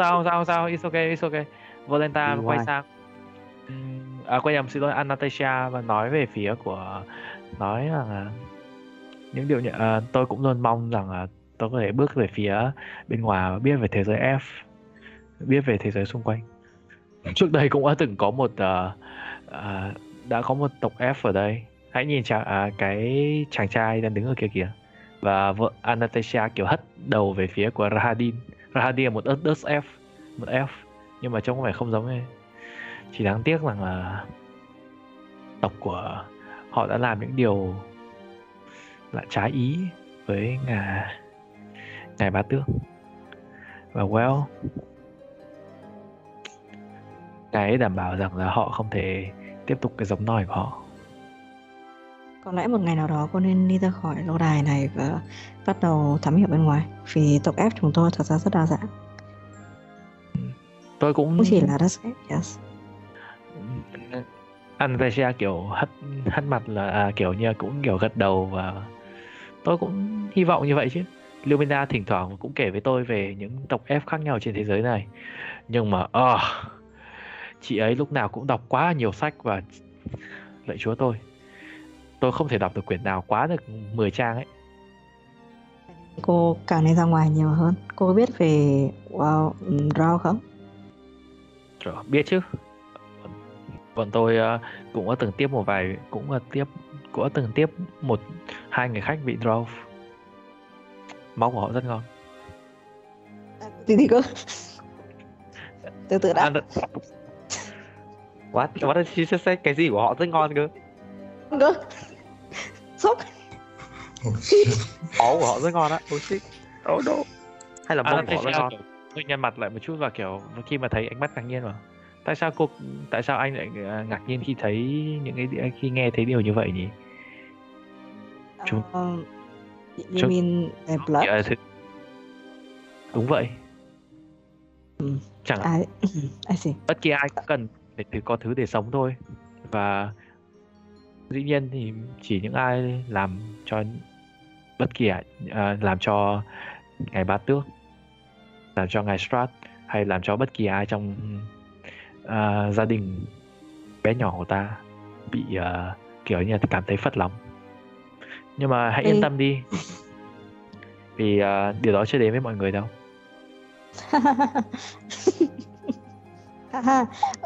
sao. It's okay. Volenta quay sang. Quay nhầm, xin lỗi, Anastasia, và nói về phía của nói rằng những điều tôi cũng luôn mong rằng là tôi có thể bước về phía bên ngoài và biết về thế giới F, biết về thế giới xung quanh. Trước đây cũng đã từng có một đã có một tộc F ở đây. Hãy nhìn cái chàng trai đang đứng ở kia kìa. Và vợ Anastasia kiểu hất đầu về phía của Rahadin. Rahadin là một F, một F, nhưng mà trông có vẻ không giống ấy. Chỉ đáng tiếc rằng là tộc của họ đã làm những điều là trái ý với ngài bá tước. Và ngài ấy đảm bảo rằng là họ không thể tiếp tục cái giống nòi của họ. Có lẽ một ngày nào đó cô nên đi ra khỏi lâu đài này và bắt đầu thám hiểm bên ngoài. Vì tộc ép chúng tôi thật ra rất đa dạng. Tôi cũng chỉ là đất ép, yes. Anastasia kiểu hất mặt là kiểu như cũng kiểu gật đầu, và tôi cũng hy vọng như vậy chứ. Lumina thỉnh thoảng cũng kể với tôi về những tộc ép khác nhau trên thế giới này. Nhưng mà chị ấy lúc nào cũng đọc quá nhiều sách, và lạy chúa tôi không thể đọc được quyển nào quá được 10 trang ấy. Cô càng nên ra ngoài nhiều hơn. Cô biết về Drow không? Rồi, biết chứ. Bọn tôi cũng đã từng tiếp một vài, cũng đã từng tiếp một hai người khách bị Drow. Máu của họ rất ngon. Gì cơ? Từ đã. What did she just say? Cái gì của họ rất ngon cơ? Cơ. Sốc. Máu của họ rất ngon á. Oh shit. Oh no. Hay là máu của họ rất ngon. Tôi nhăn mặt lại một chút và kiểu khi mà thấy ánh mắt ngạc nhiên mà. Tại sao anh lại ngạc nhiên khi thấy khi nghe thấy điều như vậy nhỉ? You mean the blood? Đúng vậy. Chẳng hạn. Bất kỳ ai cũng cần để có thứ để sống thôi. Và dĩ nhiên thì chỉ những ai làm cho bất kỳ ai, làm cho ngài Bát Tước, làm cho ngài Strahd, hay làm cho bất kỳ ai trong gia đình bé nhỏ của ta bị kiểu như là cảm thấy phật lòng. Nhưng mà hãy yên tâm đi, vì điều đó chưa đến với mọi người đâu.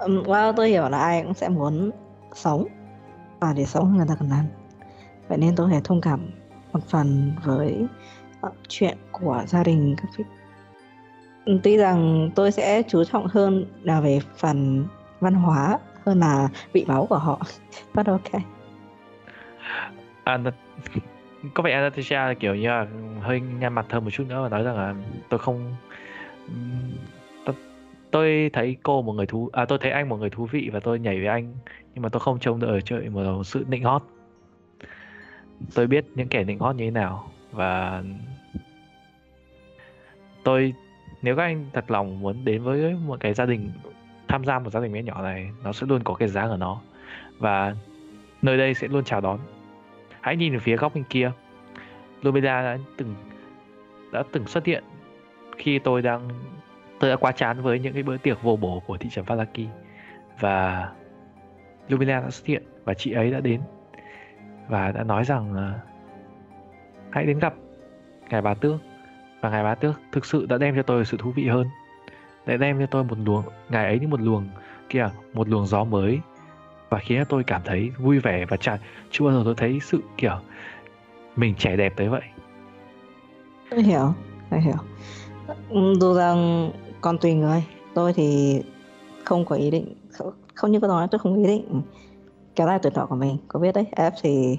Wow, tôi hiểu là ai cũng sẽ muốn sống, và để sống người ta cần ăn. Vậy nên tôi phải thông cảm một phần với chuyện của gia đình các vị. Tuy rằng tôi sẽ chú trọng hơn là về phần văn hóa hơn là vị máu của họ. But ok. Có vẻ Anastasia kiểu như là hơi nhăn mặt hơn một chút nữa và nói rằng là tôi thấy cô một người tôi thấy anh một người thú vị và tôi nhảy với anh, nhưng mà tôi không trông đợi chơi một sự nịnh hót. Tôi biết những kẻ nịnh hót như thế nào, và nếu các anh thật lòng muốn đến với một cái gia đình, tham gia một gia đình bé nhỏ này, nó sẽ luôn có cái giá của nó, và nơi đây sẽ luôn chào đón. Hãy nhìn về phía góc bên kia. Lumina đã từng xuất hiện khi tôi đã quá chán với những cái bữa tiệc vô bổ của thị trấn Valaki, và Lumina đã xuất hiện, và chị ấy đã đến và đã nói rằng hãy đến gặp ngài Bá Tước, và ngài Bá Tước thực sự đã đem cho tôi sự thú vị hơn, đã đem cho tôi một luồng gió mới, và khiến tôi cảm thấy vui vẻ và chưa bao giờ tôi thấy sự kiểu mình trẻ đẹp tới vậy. Tôi hiểu. Dù rằng còn tùy người, tôi thì không có ý định, không như tôi nói, tôi không có ý định kéo dài tuổi thọ của mình. Có biết đấy, F thì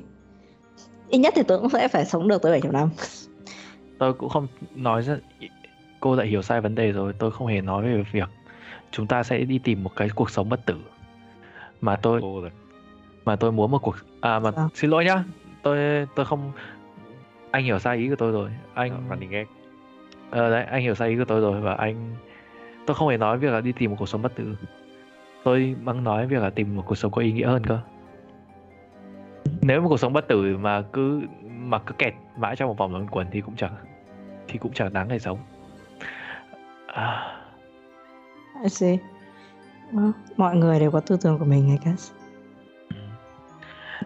ít nhất thì tôi cũng sẽ phải sống được tới 70 năm. Tôi cũng không nói ra, cô đã hiểu sai vấn đề rồi. Tôi không hề nói về việc chúng ta sẽ đi tìm một cái cuộc sống bất tử, mà tôi muốn một cuộc xin lỗi nhá, tôi không, anh hiểu sai ý của tôi rồi. Anh hiểu sai ý của tôi rồi, và tôi không hề nói việc là đi tìm một cuộc sống bất tử. Tôi đang nói việc là tìm một cuộc sống có ý nghĩa hơn cơ. Nếu một cuộc sống bất tử mà cứ kẹt mãi trong một vòng luẩn quẩn thì cũng chẳng đáng để sống. I see. Mọi người đều có tư tưởng của mình, I guess.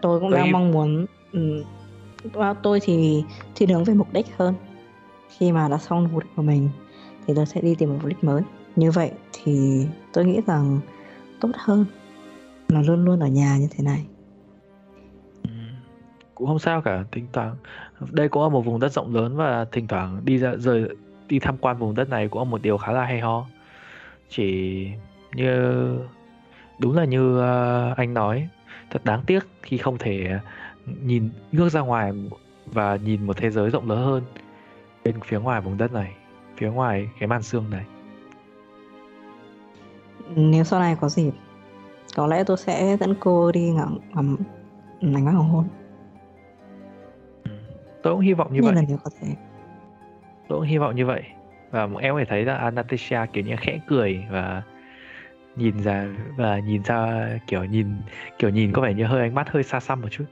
Tôi cũng đang mong muốn tôi thì thi hướng về mục đích hơn. Khi mà đã xong mục đích của mình thì tôi sẽ đi tìm một mục đích mới. Như vậy thì tôi nghĩ rằng tốt hơn là luôn luôn ở nhà như thế này. Cũng không sao cả, thỉnh thoảng đây cũng là một vùng đất rộng lớn, và thỉnh thoảng đi tham quan vùng đất này cũng là một điều khá là hay ho. Chỉ như đúng là như anh nói, thật đáng tiếc khi không thể ngước ra ngoài và nhìn một thế giới rộng lớn hơn bên phía ngoài vùng đất này, phía ngoài cái màn sương này. Nếu sau này có dịp, có lẽ tôi sẽ dẫn cô đi ngắm ánh hoàng hôn. Tôi cũng hy vọng như vậy. Nên là nếu có thể. Tôi cũng hy vọng như vậy. Và em có thể thấy là Anastasia kiểu như khẽ cười và nhìn ra, và nhìn ra kiểu nhìn có vẻ như hơi ánh mắt hơi xa xăm một chút.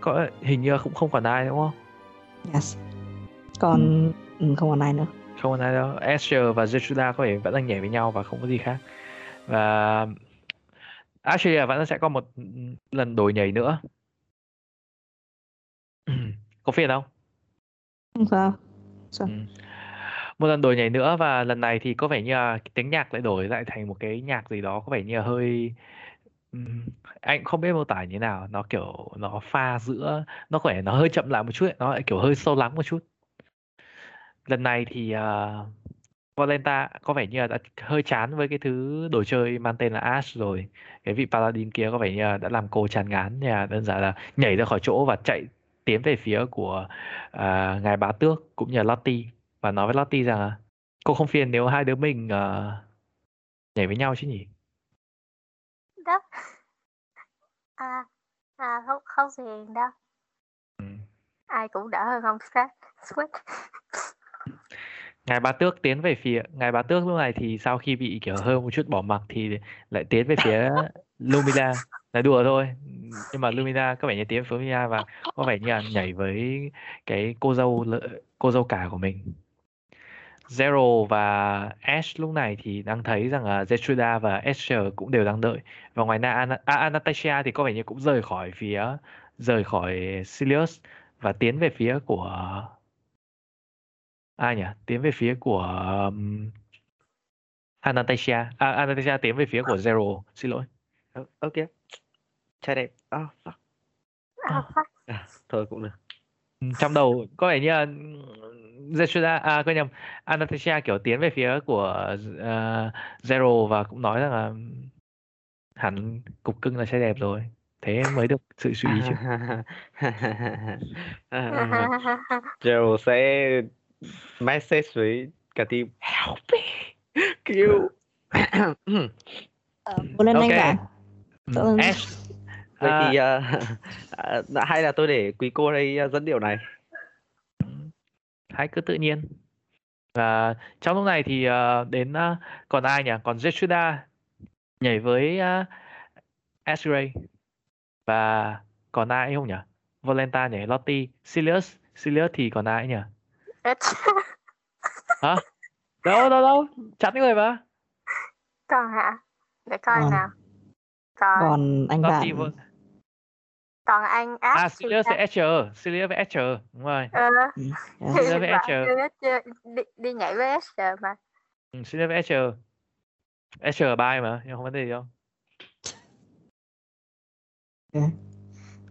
Có hình như cũng không còn ai đúng không? Yes. Còn không còn ai nữa. Không còn ai đâu. Asher và Zetsuda có vẻ vẫn đang nhảy với nhau và không có gì khác. Và Asher vẫn sẽ có một lần đổi nhảy nữa. Có phiền không? Không sao. Sao? Một lần đổi nhảy nữa, và lần này thì có vẻ như là tiếng nhạc lại đổi lại thành một cái nhạc gì đó có vẻ như hơi, anh không biết mô tả như thế nào, nó kiểu nó pha giữa, nó có vẻ nó hơi chậm lại một chút ấy, nó lại kiểu hơi sâu lắng một chút. Lần này thì Volenta có vẻ như là đã hơi chán với cái thứ đồ chơi mang tên là Ash rồi. Cái vị Paladin kia có vẻ như là đã làm cô chán ngán, nhà đơn giản là nhảy ra khỏi chỗ và chạy tiến về phía của ngài bá tước cũng như là Lottie, và nói với Lottie rằng là cô không phiền nếu hai đứa mình nhảy với nhau chứ nhỉ? Đó. Không phiền đâu. Ai cũng đỡ hơn không stress. Ngài bá tước tiến về phía, ngài bá tước lúc này thì sau khi bị kiểu hơi một chút bỏ mặc thì lại tiến về phía Lumina. Là đùa thôi, nhưng mà Lumina có vẻ như tiến với Lumina và có vẻ như là nhảy với cái cô dâu cả của mình. Zero và Ash lúc này thì đang thấy rằng là Zetsuda và Asher cũng đều đang đợi. Và ngoài ra Anastasia thì có vẻ như cũng rời khỏi Silas và tiến về phía của ai nhỉ? Tiến về phía của Anastasia. Anastasia tiến về phía của Zero, xin lỗi. Ok. Trai đẹp. Thôi cũng được. Trong đầu có vẻ như là Anastasia kiểu tiến về phía của Zero và cũng nói rằng là hắn cục cưng là trai đẹp rồi, thế mới được sự suy nghĩ chứ. Zero sẽ message với cả team help me cứu. Lên okay. Anh vậy thì hay là tôi để quý cô đây dẫn điệu này. Hãy cứ tự nhiên. Và trong lúc này thì đến còn ai nhỉ? Còn Zetsuda nhảy với Asgray. Và còn ai không nhỉ? Volenta nhảy Lottie, Silas thì còn ai nhỉ? Hả? Đâu. Chắn người mà. Còn hả? Để coi nào. Còn anh bạn. Còn anh Ash. À, Silas với Asher. Đúng rồi. Silas với Asher. Đi nhảy với Asher mà. Silas với Asher. Asher bye mà, nhưng không vấn đề gì đâu.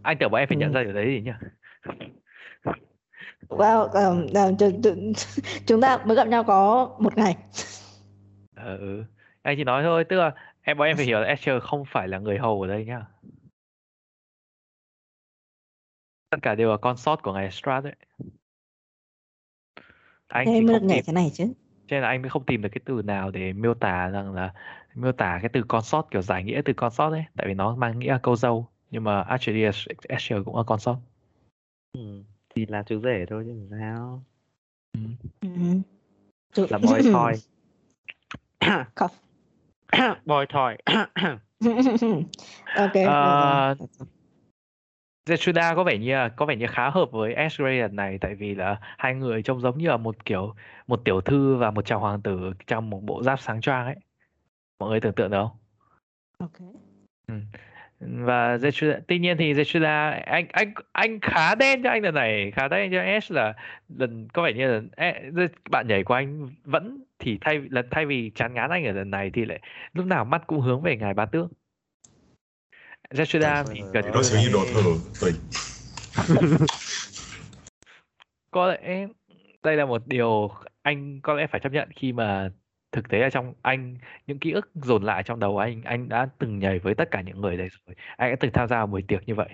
Anh tưởng bọn em phải nhận ra điều đấy gì nhỉ? Wow, chúng ta mới gặp nhau có một ngày. Anh chỉ nói thôi, tức là bọn em phải hiểu là Asher không phải là người hầu ở đây nhá. Tất cả đều là consort của ngài Strahd đấy. Anh thì không nhảy cái này chứ. Cho nên là anh mới không tìm được cái từ nào để miêu tả cái từ consort, kiểu giải nghĩa từ consort đấy, tại vì nó mang nghĩa cô dâu, nhưng mà actually Asher cũng là consort. Thì là chú rể thôi chứ sao? Là boy toy. Boy toy. Ok. Zetsuda có vẻ như khá hợp với Asgray lần này, tại vì là hai người trông giống như là một tiểu thư và một chàng hoàng tử trong một bộ giáp sáng choang ấy. Mọi người tưởng tượng được không? Ok. Và Zetsuda, tuy nhiên thì Zetsuda anh khá đen cho anh lần này, khá đen cho Ash, là lần có vẻ như là bạn nhảy của anh vẫn thì thay vì chán ngán anh ở lần này thì lại lúc nào mắt cũng hướng về ngài bá tước. Zetsuda thì gần nó giống như đồ thừa tình. Có lẽ đây là một điều anh có lẽ phải chấp nhận khi mà thực tế là trong anh, những ký ức dồn lại trong đầu anh đã từng nhảy với tất cả những người đấy rồi, anh đã từng tham gia một buổi tiệc như vậy.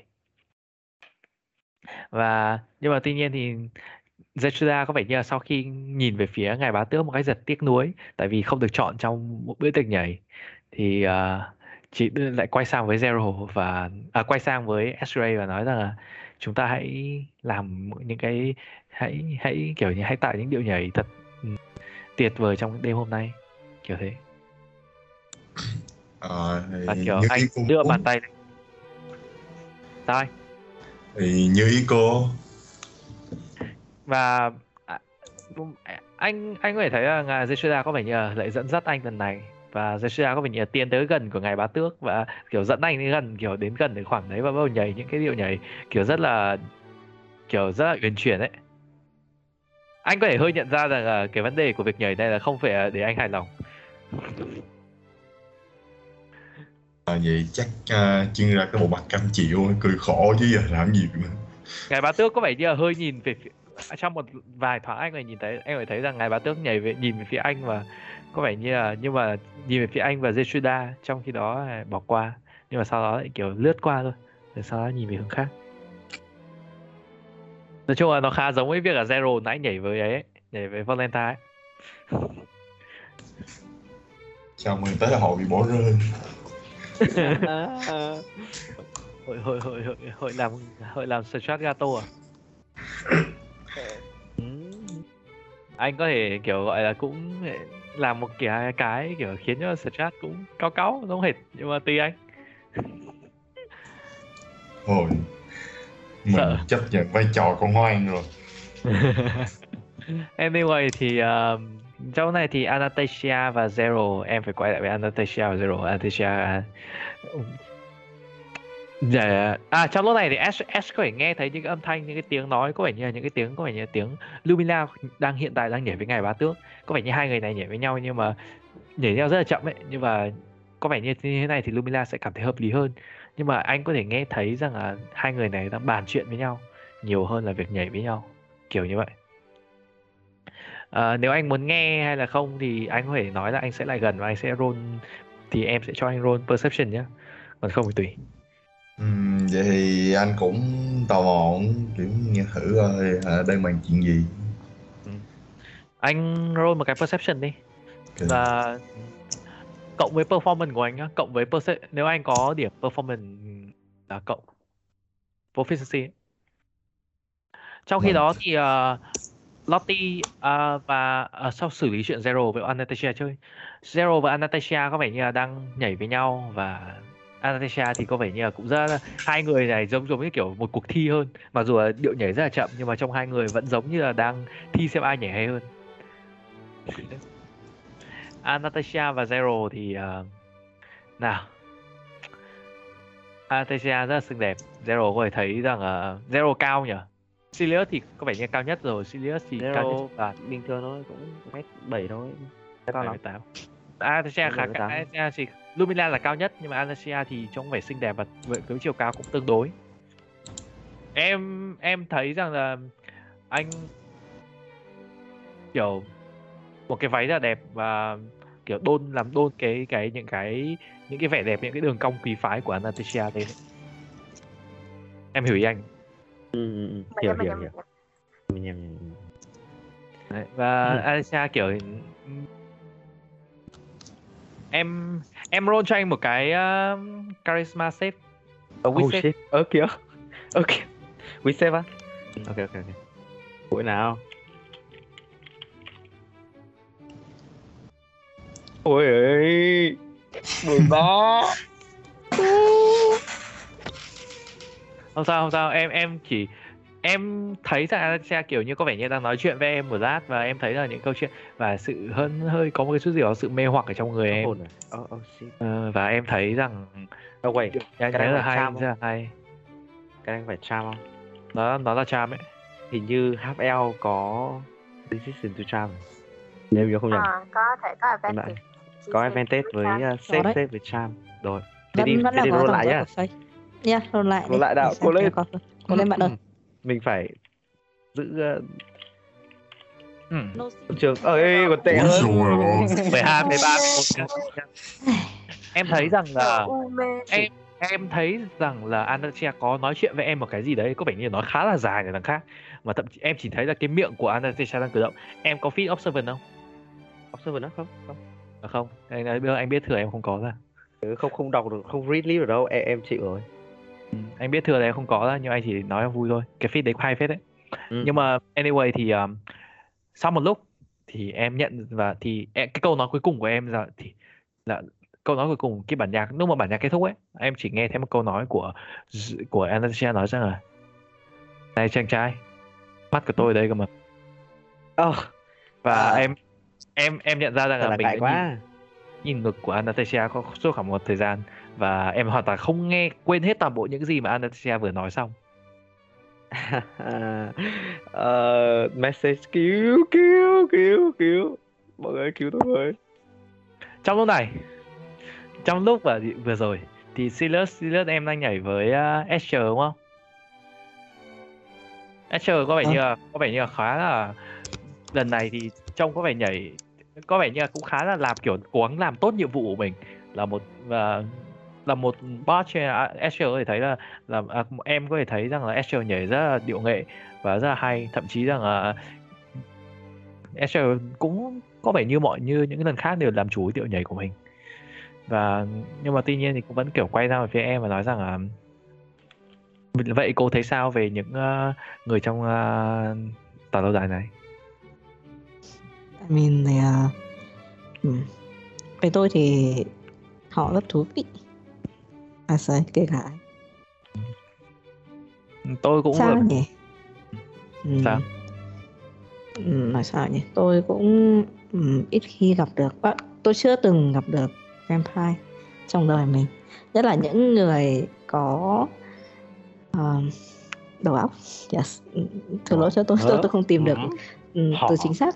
Và nhưng mà tuy nhiên thì Zetsuda có vẻ như là sau khi nhìn về phía ngài bá tước một cách giật tiếc nuối, tại vì không được chọn trong một bữa tiệc nhảy, thì Chị lại quay sang với Zero và quay sang với X-Ray và nói rằng là chúng ta hãy làm những cái hãy kiểu như hãy tạo những điệu nhảy thật tuyệt vời trong đêm hôm nay, kiểu thế. Và kiểu anh đưa bàn tay lên. Sao anh? Thì như ý cô. Và anh có thể thấy là ngài Jeshuda có vẻ như lại dẫn dắt anh lần này, và Jeshuda có vẻ như là tiến tới gần của ngài bá tước và kiểu dẫn anh đến gần, kiểu đến gần đến khoảng đấy và bắt đầu nhảy những cái điệu nhảy kiểu rất là uyển chuyển đấy. Anh có thể hơi nhận ra rằng là cái vấn đề của việc nhảy này là không phải để anh hài lòng. Vậy chắc chuyên ra cái bộ mặt cam chịu cười khổ chứ giờ làm gì mà. Ngài bá tước có vẻ như là hơi nhìn về trong một vài thoáng anh này nhìn thấy, em phải thấy rằng ngài bá tước nhảy về nhìn về phía anh và có vẻ như là, nhưng mà nhìn về phía anh và Jeshuda trong khi đó bỏ qua, nhưng mà sau đó lại kiểu lướt qua thôi, rồi sau đó nhìn về hướng khác. Nói chung là nó khá giống với việc là Zero nãy nhảy với ấy, nhảy với Volenta ấy. Chào mừng tới là hội bị bỏ rơi. Hội làm Strahd Gato à? Anh có thể kiểu gọi là cũng làm một cái kiểu khiến cho Strahd cũng cáu giống hệt, nhưng mà tùy anh. Thôi, mình chấp nhận vai trò con hoang rồi. Anyway thì sau này thì Anastasia và Zero, em phải quay lại với Anastasia và Zero. Anastasia trong lúc này thì Ash có thể nghe thấy những cái âm thanh, những cái tiếng nói có vẻ như là những cái tiếng, có vẻ như là tiếng Lumina đang hiện tại đang nhảy với ngài bá tước. Có vẻ như hai người này nhảy với nhau nhưng mà nhảy nhau rất là chậm ấy, nhưng mà có vẻ như thế này thì Lumina sẽ cảm thấy hợp lý hơn. Nhưng mà anh có thể nghe thấy rằng là hai người này đang bàn chuyện với nhau nhiều hơn là việc nhảy với nhau, kiểu như vậy. Nếu anh muốn nghe hay là không thì anh có thể nói là anh sẽ lại gần và anh sẽ roll, thì em sẽ cho anh roll perception nhé, còn không thì tùy. Vậy thì anh cũng tò mò kiểu nghe thử đang bàn chuyện gì. Anh roll một cái perception đi, okay. Và cộng với performance của anh nhá, cộng với nếu anh có điểm performance là cộng proficiency. Trong khi đó thì Lottie và sau xử lý chuyện Zero với Anastasia chơi. Zero và Anastasia có vẻ như là đang nhảy với nhau và Anastasia thì có vẻ như là cũng rất là, hai người này giống như kiểu một cuộc thi hơn. Mặc dù là điệu nhảy rất là chậm nhưng mà trong hai người vẫn giống như là đang thi xem ai nhảy hay hơn. Anastasia và Zero thì nào, Anastasia rất là xinh đẹp. Zero có thể thấy rằng Zero cao nhỉ? Silas thì có vẻ như cao nhất rồi, Silas thì Zero cao nhất và bình thường thôi, cũng 1m7 thôi, cao lắm. Anastasia khá cao, Anastasia thì Lumina là cao nhất nhưng mà Anastasia thì trông vẻ xinh đẹp và với chiều cao cũng tương đối. Em thấy rằng là anh kiểu một cái váy rất là đẹp và kiểu làm đôn những cái vẻ đẹp, những cái đường cong quý phái của Anastasia đấy. Em hiểu ý anh. Hiểu. Đấy, và Anastasia kiểu em roll cho anh một cái charisma save. Save. Kìa. We save á. Ok. Buổi nào? Ôi ơi. Buổi đó. Không sao, em thấy rằng Anastasia kiểu như có vẻ như đang nói chuyện với em một lát và em thấy là những câu chuyện và sự hơi có một cái chút gì đó sự mê hoặc ở trong người em. Và em thấy rằng cái này là hay. Cái này phải charm không? Nó là charm ấy. Hình như HL có decision to charm. Nếu như không nhầm. Có thể có advantage. Có advantage với save với charm. Rồi. Thế đi roll lại nhá. Yeah, roll lại đạo. Cố lên bạn ơi. Mình phải giữ trường ơi còn tệ hơn 12, 13. Em thấy rằng là Anastasia có nói chuyện với em một cái gì đấy, có vẻ như nó khá là dài này đằng khác, mà thậm chí em chỉ thấy là cái miệng của Anastasia đang cử động. Em có feed observant không? Observant không? Không. Anh biết thừa em không có ra. Không đọc được, không read lip được đâu, em chịu rồi. Anh biết thừa là em không có, nhưng anh chỉ nói em vui thôi. Cái feed đấy hay phết đấy. Nhưng mà anyway thì sau một lúc thì em nhận, và thì cái câu nói cuối cùng của em là câu nói cuối cùng cái bản nhạc, lúc mà bản nhạc kết thúc ấy, em chỉ nghe thấy một câu nói của Anastasia nói rằng là: "Này chàng trai, mắt của tôi đây cơ mà." Và em nhận ra rằng là mình đã nhìn ngực của Anastasia suốt khoảng một thời gian, và em hoàn toàn không nghe, quên hết toàn bộ những gì mà Anastasia vừa nói xong. Message cứu mọi người, cứu tôi với. Trong lúc này, trong lúc vừa rồi thì Silas em đang nhảy với Asher đúng không? Asher có vẻ như là khá là, lần này thì trông có vẻ nhảy, có vẻ như là cũng khá là làm kiểu cố gắng làm tốt nhiệm vụ của mình, là một bot. Asher có thể thấy là em có thể thấy rằng là Asher nhảy rất là điệu nghệ và rất là hay, thậm chí rằng là Asher cũng có vẻ như những lần khác đều làm chủ điệu nhảy của mình. Và nhưng mà tuy nhiên thì cũng vẫn kiểu quay ra về phía em và nói rằng là: "Vậy cô thấy sao về những người trong tòa lâu đài này?" I mean, về tôi thì họ rất thú vị. Kể cả tôi cũng sao nhỉ? Sao? Nói sao nhỉ? Tôi cũng ít khi gặp được, tôi chưa từng gặp được vampire trong đời mình, nhất là những người có đầu óc. Yes. Thử lỗi cho tôi không tìm được từ chính xác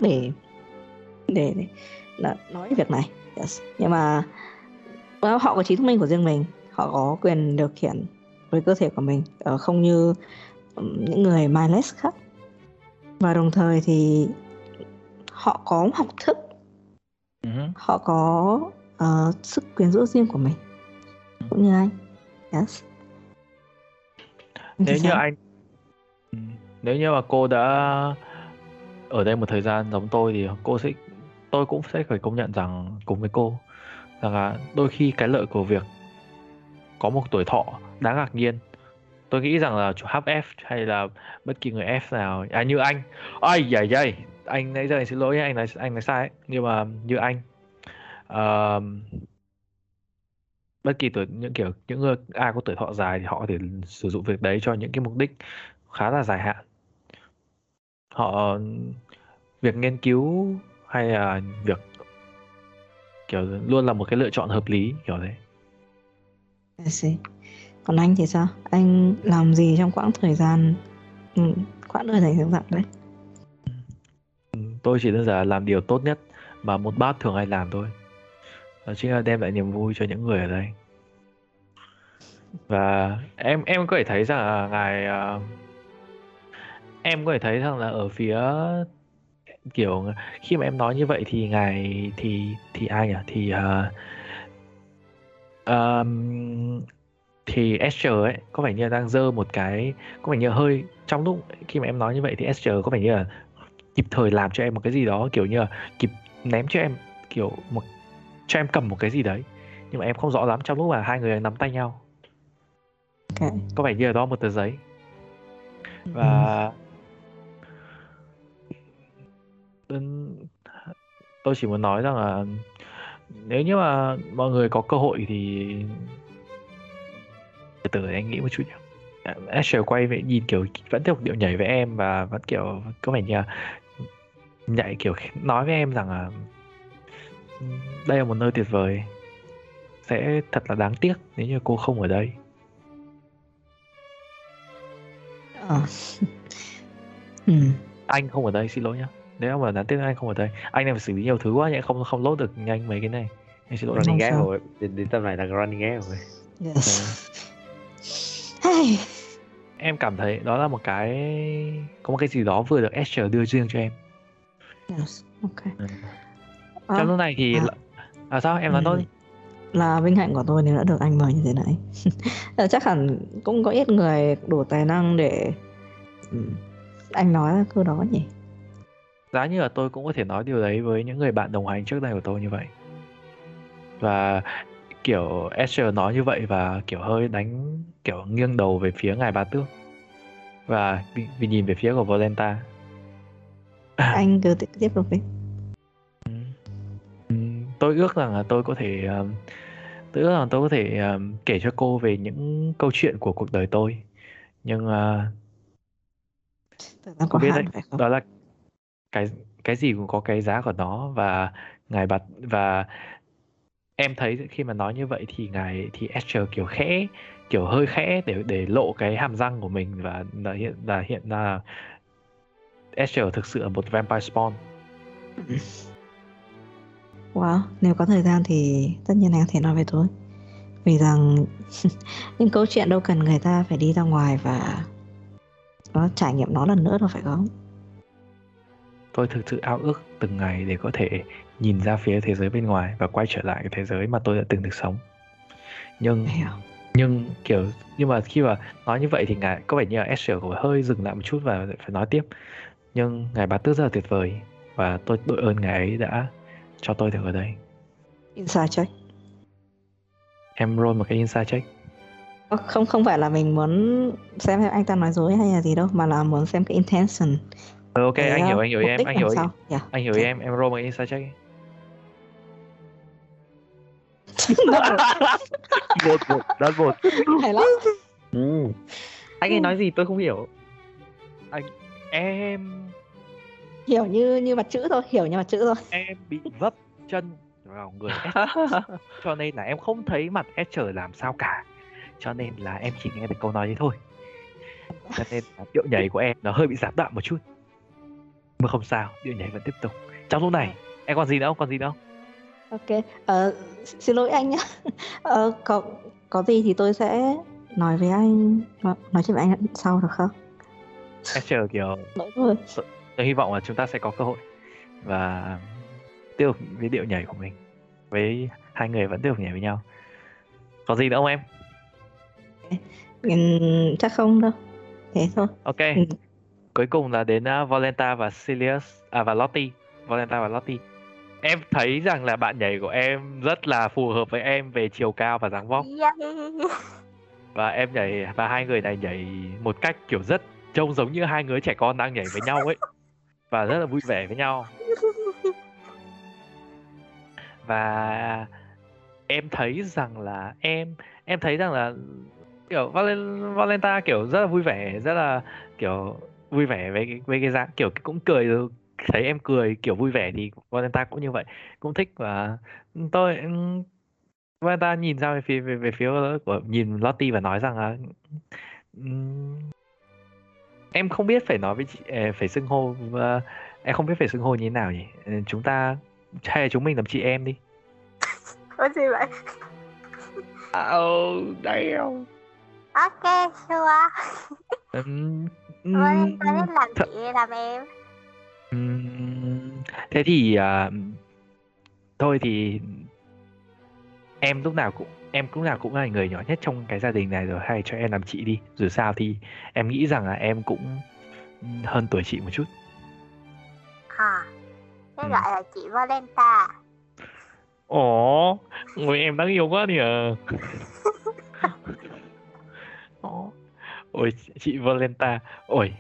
để nói việc này. Yes. Nhưng mà họ có trí thông minh của riêng mình, họ có quyền điều khiển với cơ thể của mình, không như những người mindless khác. Và đồng thời thì họ có học thức, họ có sức quyến rũ riêng của mình, cũng như anh. Yes. Nếu như mà cô đã ở đây một thời gian giống tôi thì tôi cũng sẽ phải công nhận rằng cùng với cô rằng là đôi khi cái lợi của việc có một tuổi thọ đáng ngạc nhiên. Tôi nghĩ rằng là chủ HF hay là bất kỳ người F nào, như anh, anh nãy giờ, anh xin lỗi, anh nói sai ấy. Nhưng mà như anh, bất kỳ những người ai có tuổi thọ dài thì họ có thể sử dụng việc đấy cho những cái mục đích khá là dài hạn. Việc nghiên cứu hay là việc kiểu luôn là một cái lựa chọn hợp lý kiểu đấy. Còn anh thì sao? Anh làm gì trong quãng thời gian dành đấy? Tôi chỉ đơn giản là làm điều tốt nhất mà một bác thường hay làm thôi. Đó chính là đem lại niềm vui cho những người ở đây. Và em có thể thấy rằng là em có thể thấy rằng là ở phía kiểu khi mà em nói như vậy thì thì Esther ấy có vẻ như đang giơ một cái, có vẻ như hơi trong lúc khi mà em nói như vậy thì Esther có vẻ như là kịp thời làm cho em một cái gì đó, kiểu như là kịp ném cho em kiểu một, cho em cầm một cái gì đấy, nhưng mà em không rõ lắm trong lúc mà hai người nắm tay nhau. Okay. Có vẻ như là đó một tờ giấy. Và tôi chỉ muốn nói rằng là nếu như mà mọi người có cơ hội thì từ anh nghĩ một chút nhé. Asher quay về nhìn kiểu vẫn tiếp tục điệu nhảy với em và vẫn kiểu có vẻ như nhảy kiểu nói với em rằng là đây là một nơi tuyệt vời, sẽ thật là đáng tiếc nếu như cô không ở đây. Anh không ở đây, xin lỗi nhá. Nếu mà đáng tiếc anh không ở đây, anh này phải xử lý nhiều thứ quá nhỉ, không load được nhanh mấy cái này. Anh xin lỗi. Running game rồi, đến tầm này là running game rồi. Yes. Hey. Em cảm thấy đó là một cái, có một cái gì đó vừa được Esther đưa riêng cho em. Yes. Okay. Trong lúc này thì sao em nói tốt đi. Là vinh hạnh của tôi nếu đã được anh mời như thế này. Chắc hẳn cũng có ít người đủ tài năng để anh nói là câu đó nhỉ. Giá như là tôi cũng có thể nói điều đấy với những người bạn đồng hành trước đây của tôi như vậy. Và Kiểu Asher nói như vậy và kiểu hơi đánh, kiểu nghiêng đầu về phía ngài bá tước và vì nhìn về phía của Volenta. Anh cứ tiếp tục đi. Tôi ước rằng là tôi có thể kể cho cô về những câu chuyện của cuộc đời tôi, nhưng có biết đấy, đó là cái gì cũng có cái giá của nó. Và ngài bạt và em thấy khi mà nói như vậy thì Asher kiểu khẽ, kiểu hơi khẽ để lộ cái hàm răng của mình, và hiện là Asher thực sự là một vampire spawn. Wow, nếu có thời gian thì tất nhiên anh có thể nói về tôi. Vì rằng những câu chuyện đâu cần người ta phải đi ra ngoài và nó trải nghiệm nó lần nữa đâu, phải không? Tôi thực sự ao ước từng ngày để có thể nhìn ra phía thế giới bên ngoài và quay trở lại cái thế giới mà tôi đã từng được sống. Nhưng mà khi mà nói như vậy thì ngài có vẻ như là Asher của hơi dừng lại một chút và phải nói tiếp. Nhưng ngài bá tước rất là tuyệt vời và tôi đội ơn ngài ấy đã cho tôi được ở đây. Inside check. Em roll một cái inside check. Không phải là mình muốn xem anh ta nói dối hay là gì đâu, mà là muốn xem cái intention. Ok, cái anh hiểu em. Yeah. Anh hiểu okay. em roll một cái inside check. Đợt một. Hay lắm. Anh ấy nói gì tôi không hiểu. Em hiểu như mặt chữ thôi, Em bị vấp chân vào người Asher, cho nên là em không thấy mặt Asher làm sao cả, cho nên là em chỉ nghe được câu nói đấy thôi. Cho nên điệu nhảy của em nó hơi bị gián đoạn một chút, mà không sao, điệu nhảy vẫn tiếp tục. Trong lúc này, em còn gì nữa? Ok, xin lỗi anh nhá. Có gì thì tôi sẽ nói với anh, nói chuyện với anh sau được không? Asher kiểu. Lỗi rồi. Tôi hy vọng là chúng ta sẽ có cơ hội và tiếp tục với điệu nhảy của mình, với hai người vẫn tiếp tục nhảy với nhau. Có gì nữa không em? Chắc không đâu. Thế thôi. Ok. Cuối cùng là đến Volenta và Silas và Lottie. Em thấy rằng là bạn nhảy của em rất là phù hợp với em về chiều cao và dáng vóc. Và em nhảy và hai người này nhảy một cách kiểu rất trông giống như hai người trẻ con đang nhảy với nhau ấy. Và rất là vui vẻ với nhau. Và em thấy rằng là kiểu Volenta kiểu rất là vui vẻ, với cái dạng kiểu cũng cười, thấy em cười kiểu vui vẻ thì Volenta cũng như vậy, cũng thích. Và Volenta nhìn ra về phía của nhìn Lottie và nói rằng là em không biết phải nói với chị, em không biết phải xưng hô như thế nào nhỉ. Chúng mình làm chị em đi. Có gì vậy? Damn. Ok, sure. Tôi biết làm chị làm em. Thế thì thôi thì em lúc nào cũng là người nhỏ nhất trong cái gia đình này rồi, hay cho em làm chị đi. Dù sao thì em nghĩ rằng là em cũng hơn tuổi chị một chút. Thế gọi là chị Volenta. Ồ, người em đáng yêu quá nhỉ. Ôi chị Volenta, ôi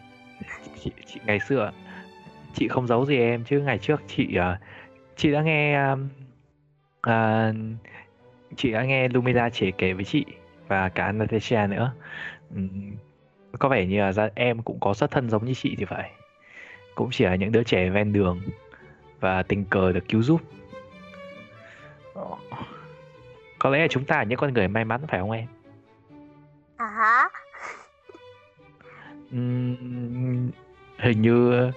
chị ngày xưa chị không giấu gì em chứ, ngày trước chị đã nghe Lumina chỉ kể với chị và cả Anastasia nữa. Có vẻ như là em cũng có xuất thân giống như chị thì phải, cũng chỉ là những đứa trẻ ven đường và tình cờ được cứu giúp. Có lẽ là chúng ta là những con người may mắn, phải không em? Hình như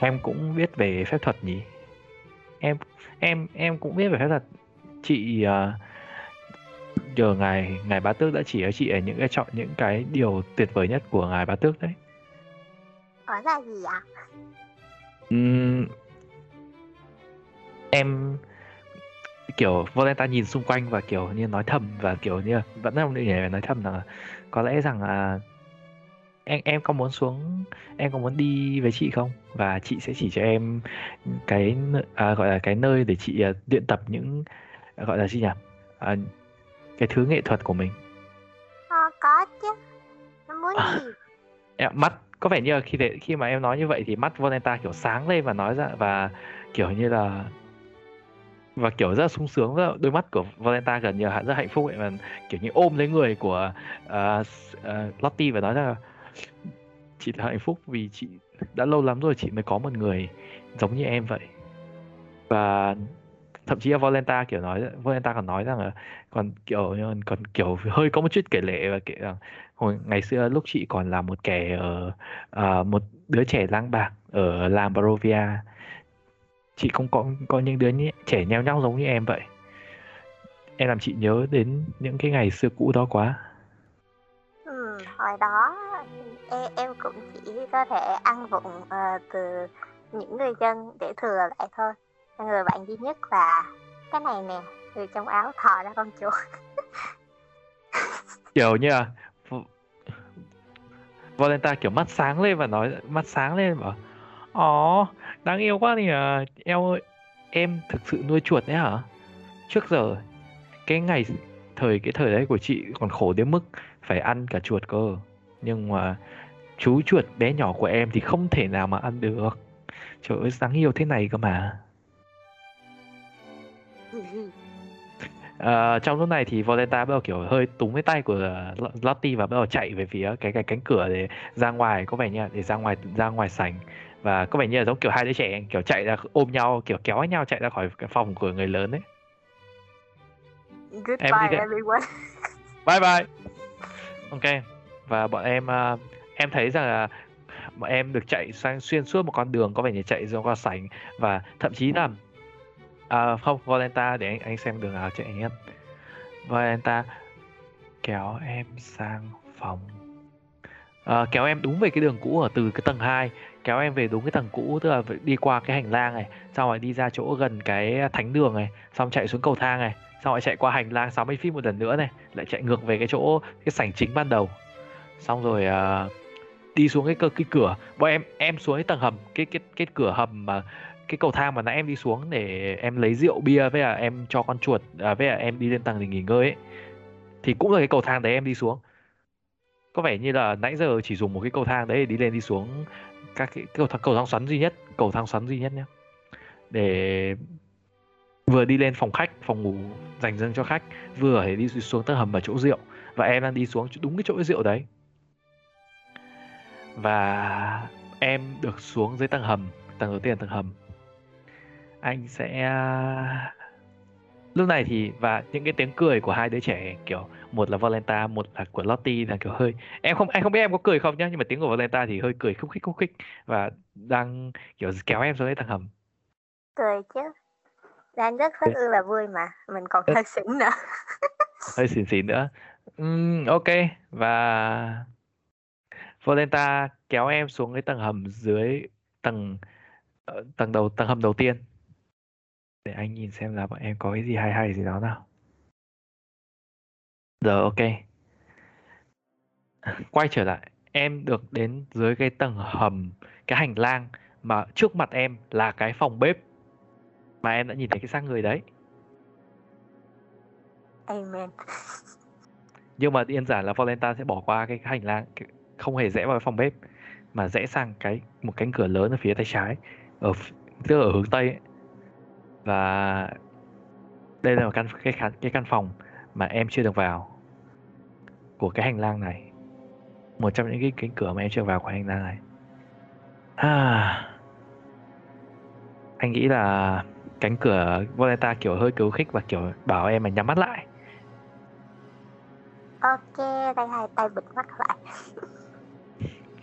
em cũng biết về phép thuật nhỉ? Em cũng biết về phép thuật. Chị giờ ngài bá tước đã chỉ cho chị chọn những cái điều tuyệt vời nhất của ngài bá tước đấy. Có là gì ạ? Em kiểu Volenta nhìn xung quanh và kiểu như nói thầm, và kiểu như vẫn không định nhảy, nói thầm là có lẽ rằng là em có muốn đi với chị không, và chị sẽ chỉ cho em cái gọi là cái nơi để chị luyện tập những gọi là gì nhỉ, cái thứ nghệ thuật của mình? Có chứ. Nó muốn gì? Em, mắt có vẻ như là khi mà em nói như vậy thì mắt Volenta kiểu sáng lên và nói ra, và kiểu như là, và kiểu rất là sung sướng, rất là, đôi mắt của Volenta gần như là rất hạnh phúc ấy, và kiểu như ôm lấy người của Lottie và nói rằng là chị là hạnh phúc vì chị đã lâu lắm rồi chị mới có một người giống như em vậy. Và thậm chí là Volenta kiểu nói, Volenta còn nói rằng là còn kiểu hơi có một chút kể lệ, và kể rằng hồi ngày xưa lúc chị còn là một kẻ một đứa trẻ lang bạc ở làng Barovia, chị cũng có những đứa trẻ nheo nhóc giống như em vậy. Em làm chị nhớ đến những cái ngày xưa cũ đó quá. Hồi đó em cũng chỉ có thể ăn vụng từ những người dân để thừa lại thôi. Người bạn duy nhất là cái này nè, người trong áo thò ra con chuột. Kiểu như là Volenta kiểu mắt sáng lên và nói, mắt sáng lên bảo ồ, đáng yêu quá thì em thực sự nuôi chuột đấy hả? Trước giờ cái thời đấy của chị còn khổ đến mức phải ăn cả chuột cơ, nhưng mà chú chuột bé nhỏ của em thì không thể nào mà ăn được. Trời ơi, đáng yêu thế này cơ mà. Trong lúc này thì Volenta bắt đầu kiểu hơi túng cái tay của Lottie và bắt đầu chạy về phía cái cánh cửa để ra ngoài, có vẻ như để ra ngoài sảnh, và có vẻ như là giống kiểu hai đứa trẻ kiểu chạy ra ôm nhau, kiểu kéo nhau chạy ra khỏi cái phòng của người lớn ấy. Goodbye everyone. Bye bye. Ok, và bọn em thấy rằng là bọn em được chạy sang xuyên suốt một con đường, có vẻ như chạy ra qua sảnh, và thậm chí là không, Volenta để anh xem đường nào chạy nhất. Volenta kéo em sang phòng, kéo em đúng về cái đường cũ ở từ cái tầng 2, kéo em về đúng cái tầng cũ, tức là đi qua cái hành lang này, xong rồi đi ra chỗ gần cái thánh đường này, xong chạy xuống cầu thang này, xong rồi chạy qua hành lang 60 feet một lần nữa này, lại chạy ngược về cái chỗ cái sảnh chính ban đầu, xong rồi đi xuống cái cửa. Bọn em xuống cái tầng hầm, cái cửa hầm mà cái cầu thang mà nãy em đi xuống để em lấy rượu bia với là em cho con chuột, với là em đi lên tầng để nghỉ ngơi ấy, thì cũng là cái cầu thang đấy em đi xuống. Có vẻ như là nãy giờ chỉ dùng một cái cầu thang đấy để đi lên đi xuống các cái cầu thang xoắn duy nhất nhé, để vừa đi lên phòng khách, phòng ngủ dành riêng cho khách, vừa để đi xuống tầng hầm ở chỗ rượu, và em đang đi xuống đúng cái chỗ rượu đấy. Và em được xuống dưới tầng hầm, tầng đầu tiên tầng hầm. Anh sẽ lúc này thì, và những cái tiếng cười của hai đứa trẻ, kiểu một là Volenta, một là của Lottie, là kiểu hơi anh không biết em có cười không nhá, nhưng mà tiếng của Volenta thì hơi cười khúc khích và đang kiểu kéo em xuống cái tầng hầm. Cười chứ, đang rất ư là vui mà mình còn hơi xỉn nữa. Hơi xỉn nữa. Ok, và Volenta kéo em xuống cái tầng hầm dưới tầng hầm đầu tiên. Để anh nhìn xem là bọn em có cái gì hay gì đó nào. Giờ ok. Quay trở lại, em được đến dưới cái tầng hầm, cái hành lang mà trước mặt em là cái phòng bếp mà em đã nhìn thấy cái xác người đấy. Amen. Nhưng mà đơn giản là Volenta sẽ bỏ qua cái hành lang, không hề rẽ vào cái phòng bếp, mà rẽ sang một cánh cửa lớn ở phía tay trái, tức là ở hướng tây ấy. Và đây là một căn phòng mà em chưa được vào của cái hành lang này, một trong những cái cánh cửa mà em chưa vào của hành lang này. Anh nghĩ là cánh cửa, Volenta kiểu hơi cứu khích và kiểu bảo em mà nhắm mắt lại. Ok, đang hai tay bịt mắt lại.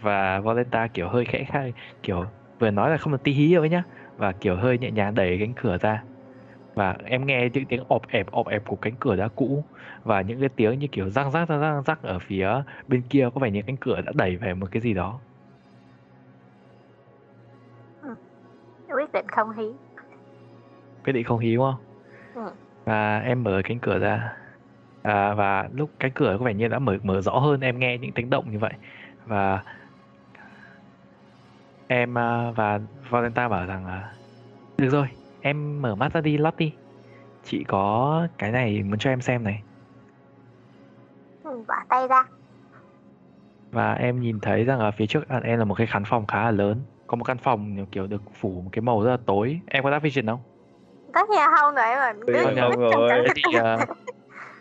Và Volenta kiểu hơi khẽ khai, kiểu vừa nói là không là tí hí rồi nhá, và kiểu hơi nhẹ nhàng đẩy cánh cửa ra, và em nghe những tiếng ọp ẹp của cánh cửa đã cũ, và những cái tiếng như kiểu răng rắc ở phía bên kia, có vẻ như cánh cửa đã đẩy về một cái gì đó. Quyết định không hí đúng không? Và em mở cánh cửa ra, và lúc cánh cửa có vẻ như đã mở rõ hơn, em nghe những tiếng động như vậy, và em và Volenta bảo rằng là được rồi, em mở mắt ra đi Lottie, chị có cái này muốn cho em xem này. mình vả tay ra. Và em nhìn thấy rằng ở phía trước em là một cái khán phòng khá là lớn. Có một căn phòng kiểu được phủ một cái màu rất là tối. Em có dark vision không? Tất nhiên không rồi em ơi.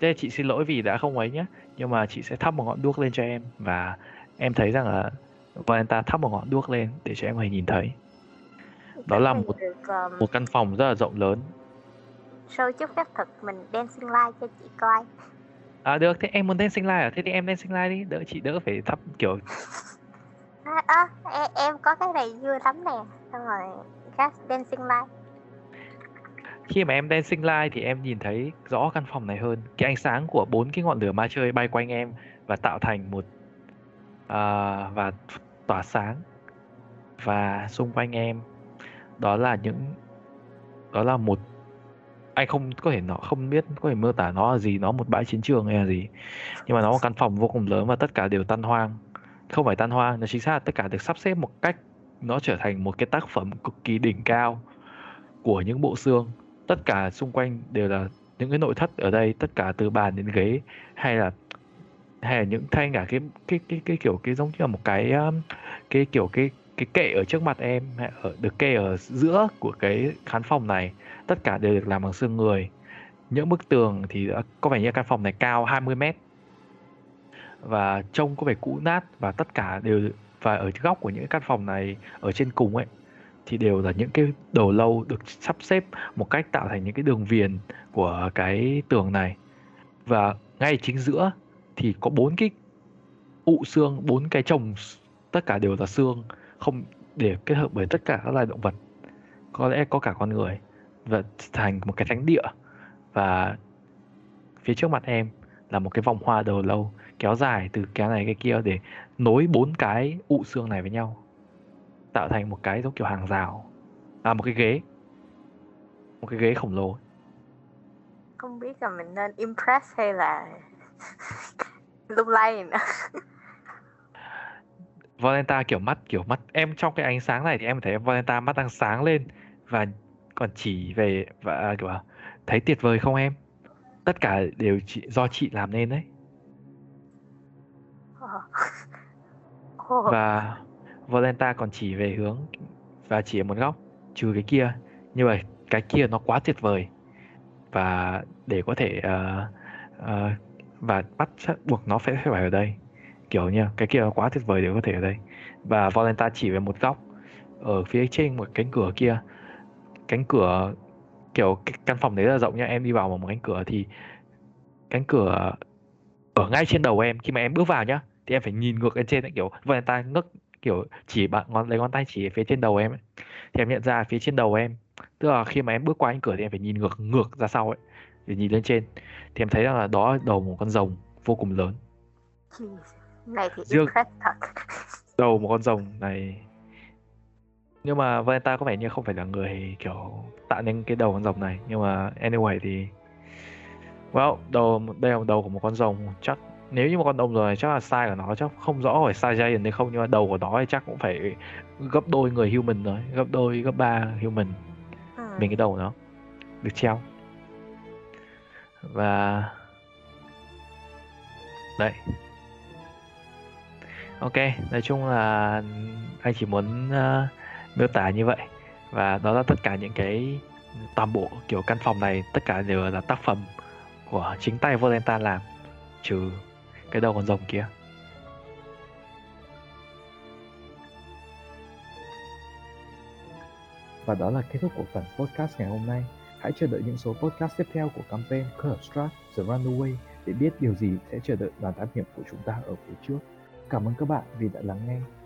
Thế chị xin lỗi vì đã không ấy nhé. Nhưng mà chị sẽ thắp một ngọn đuốc lên cho em. Và em thấy rằng là Volenta thắp một ngọn đuốc lên để cho em có thể nhìn thấy. Đó là một căn phòng rất là rộng lớn. Show chút phép thực mình dancing light cho chị coi. À được, thế em muốn dancing light à? Thế thì em dancing light đi, đỡ chị đỡ phải thắp kiểu. Em có cái này vui lắm nè. Xong rồi các dancing light. Khi mà em dancing light thì em nhìn thấy rõ căn phòng này hơn. Cái ánh sáng của 4 cái ngọn lửa ma chơi bay quanh em và tạo thành một và tỏa sáng. Và xung quanh em đó là một, anh không có thể, nó không biết có thể miêu tả nó là gì, nó một bãi chiến trường hay là gì, nhưng mà nó là một căn phòng vô cùng lớn và tất cả đều tan hoang, không phải tan hoang, nó chính xác là tất cả được sắp xếp một cách nó trở thành một cái tác phẩm cực kỳ đỉnh cao của những bộ xương. Tất cả xung quanh đều là những cái nội thất ở đây, tất cả từ bàn đến ghế hay là những thanh cả cái kiểu cái giống như là một cái kiểu cái kệ ở trước mặt em, được kê ở giữa của cái khán phòng này, tất cả đều được làm bằng xương người. Những bức tường thì có vẻ như căn phòng này cao 20 mét và trông có vẻ cũ nát, và tất cả đều, và ở góc của những căn phòng này ở trên cùng ấy thì đều là những cái đầu lâu được sắp xếp một cách tạo thành những cái đường viền của cái tường này. Và ngay chính giữa thì có 4 cái ụ xương, 4 cái chồng, tất cả đều là xương không, để kết hợp bởi tất cả các loài động vật, có lẽ có cả con người, và thành một cái thánh địa. Và phía trước mặt em là một cái vòng hoa đầu lâu kéo dài từ cái này cái kia để nối 4 cái ụ xương này với nhau, tạo thành một cái giống kiểu hàng rào, một cái ghế khổng lồ. Không biết là mình nên impress hay là lung lay nữa. Volenta kiểu mắt em trong cái ánh sáng này thì em thấy Volenta mắt đang sáng lên và còn chỉ về và kiểu thấy tuyệt vời không em? Tất cả đều do chị làm nên đấy. Và Volenta còn chỉ về hướng và chỉ ở một góc, trừ cái kia. Như vậy cái kia nó quá tuyệt vời và để có thể và bắt buộc nó phải ở đây. Kiểu như cái kia quá tuyệt vời để có thể ở đây. Và Volenta chỉ về một góc ở phía trên một cánh cửa kia. Cánh cửa kiểu căn phòng đấy là rộng nha. Em đi vào một cánh cửa thì cánh cửa ở ngay trên đầu em. Khi mà em bước vào nhá thì em phải nhìn ngược lên trên ấy, kiểu Volenta ngước kiểu chỉ bạn lấy ngón tay chỉ phía trên đầu em ấy. Thì em nhận ra phía trên đầu em, tức là khi mà em bước qua cánh cửa thì em phải nhìn ngược ra sau ấy để nhìn lên trên. Thì em thấy rằng là đó là đầu một con rồng vô cùng lớn. Này thì riêng đầu một con rồng này, nhưng mà Volenta có vẻ như không phải là người kiểu tạo nên cái đầu con rồng này, nhưng mà anyway thì đây là đầu của một con rồng. Chắc nếu như một con rồng rồi chắc là size của nó chắc không rõ phải size giant hay không, nhưng mà đầu của nó thì chắc cũng phải gấp đôi người human rồi, gấp 3 human. Mình cái đầu của nó được treo và đấy. Ok, nói chung là anh chỉ muốn miêu tả như vậy. Và đó là tất cả những cái, toàn bộ kiểu căn phòng này, tất cả đều là tác phẩm của chính tay Volenta làm, trừ cái đầu con rồng kia. Và đó là kết thúc của phần podcast ngày hôm nay. Hãy chờ đợi những số podcast tiếp theo của campaign Curse of Strahd The Runaway để biết điều gì sẽ chờ đợi đoàn thám hiểm của chúng ta ở phía trước. Cảm ơn các bạn vì đã lắng nghe.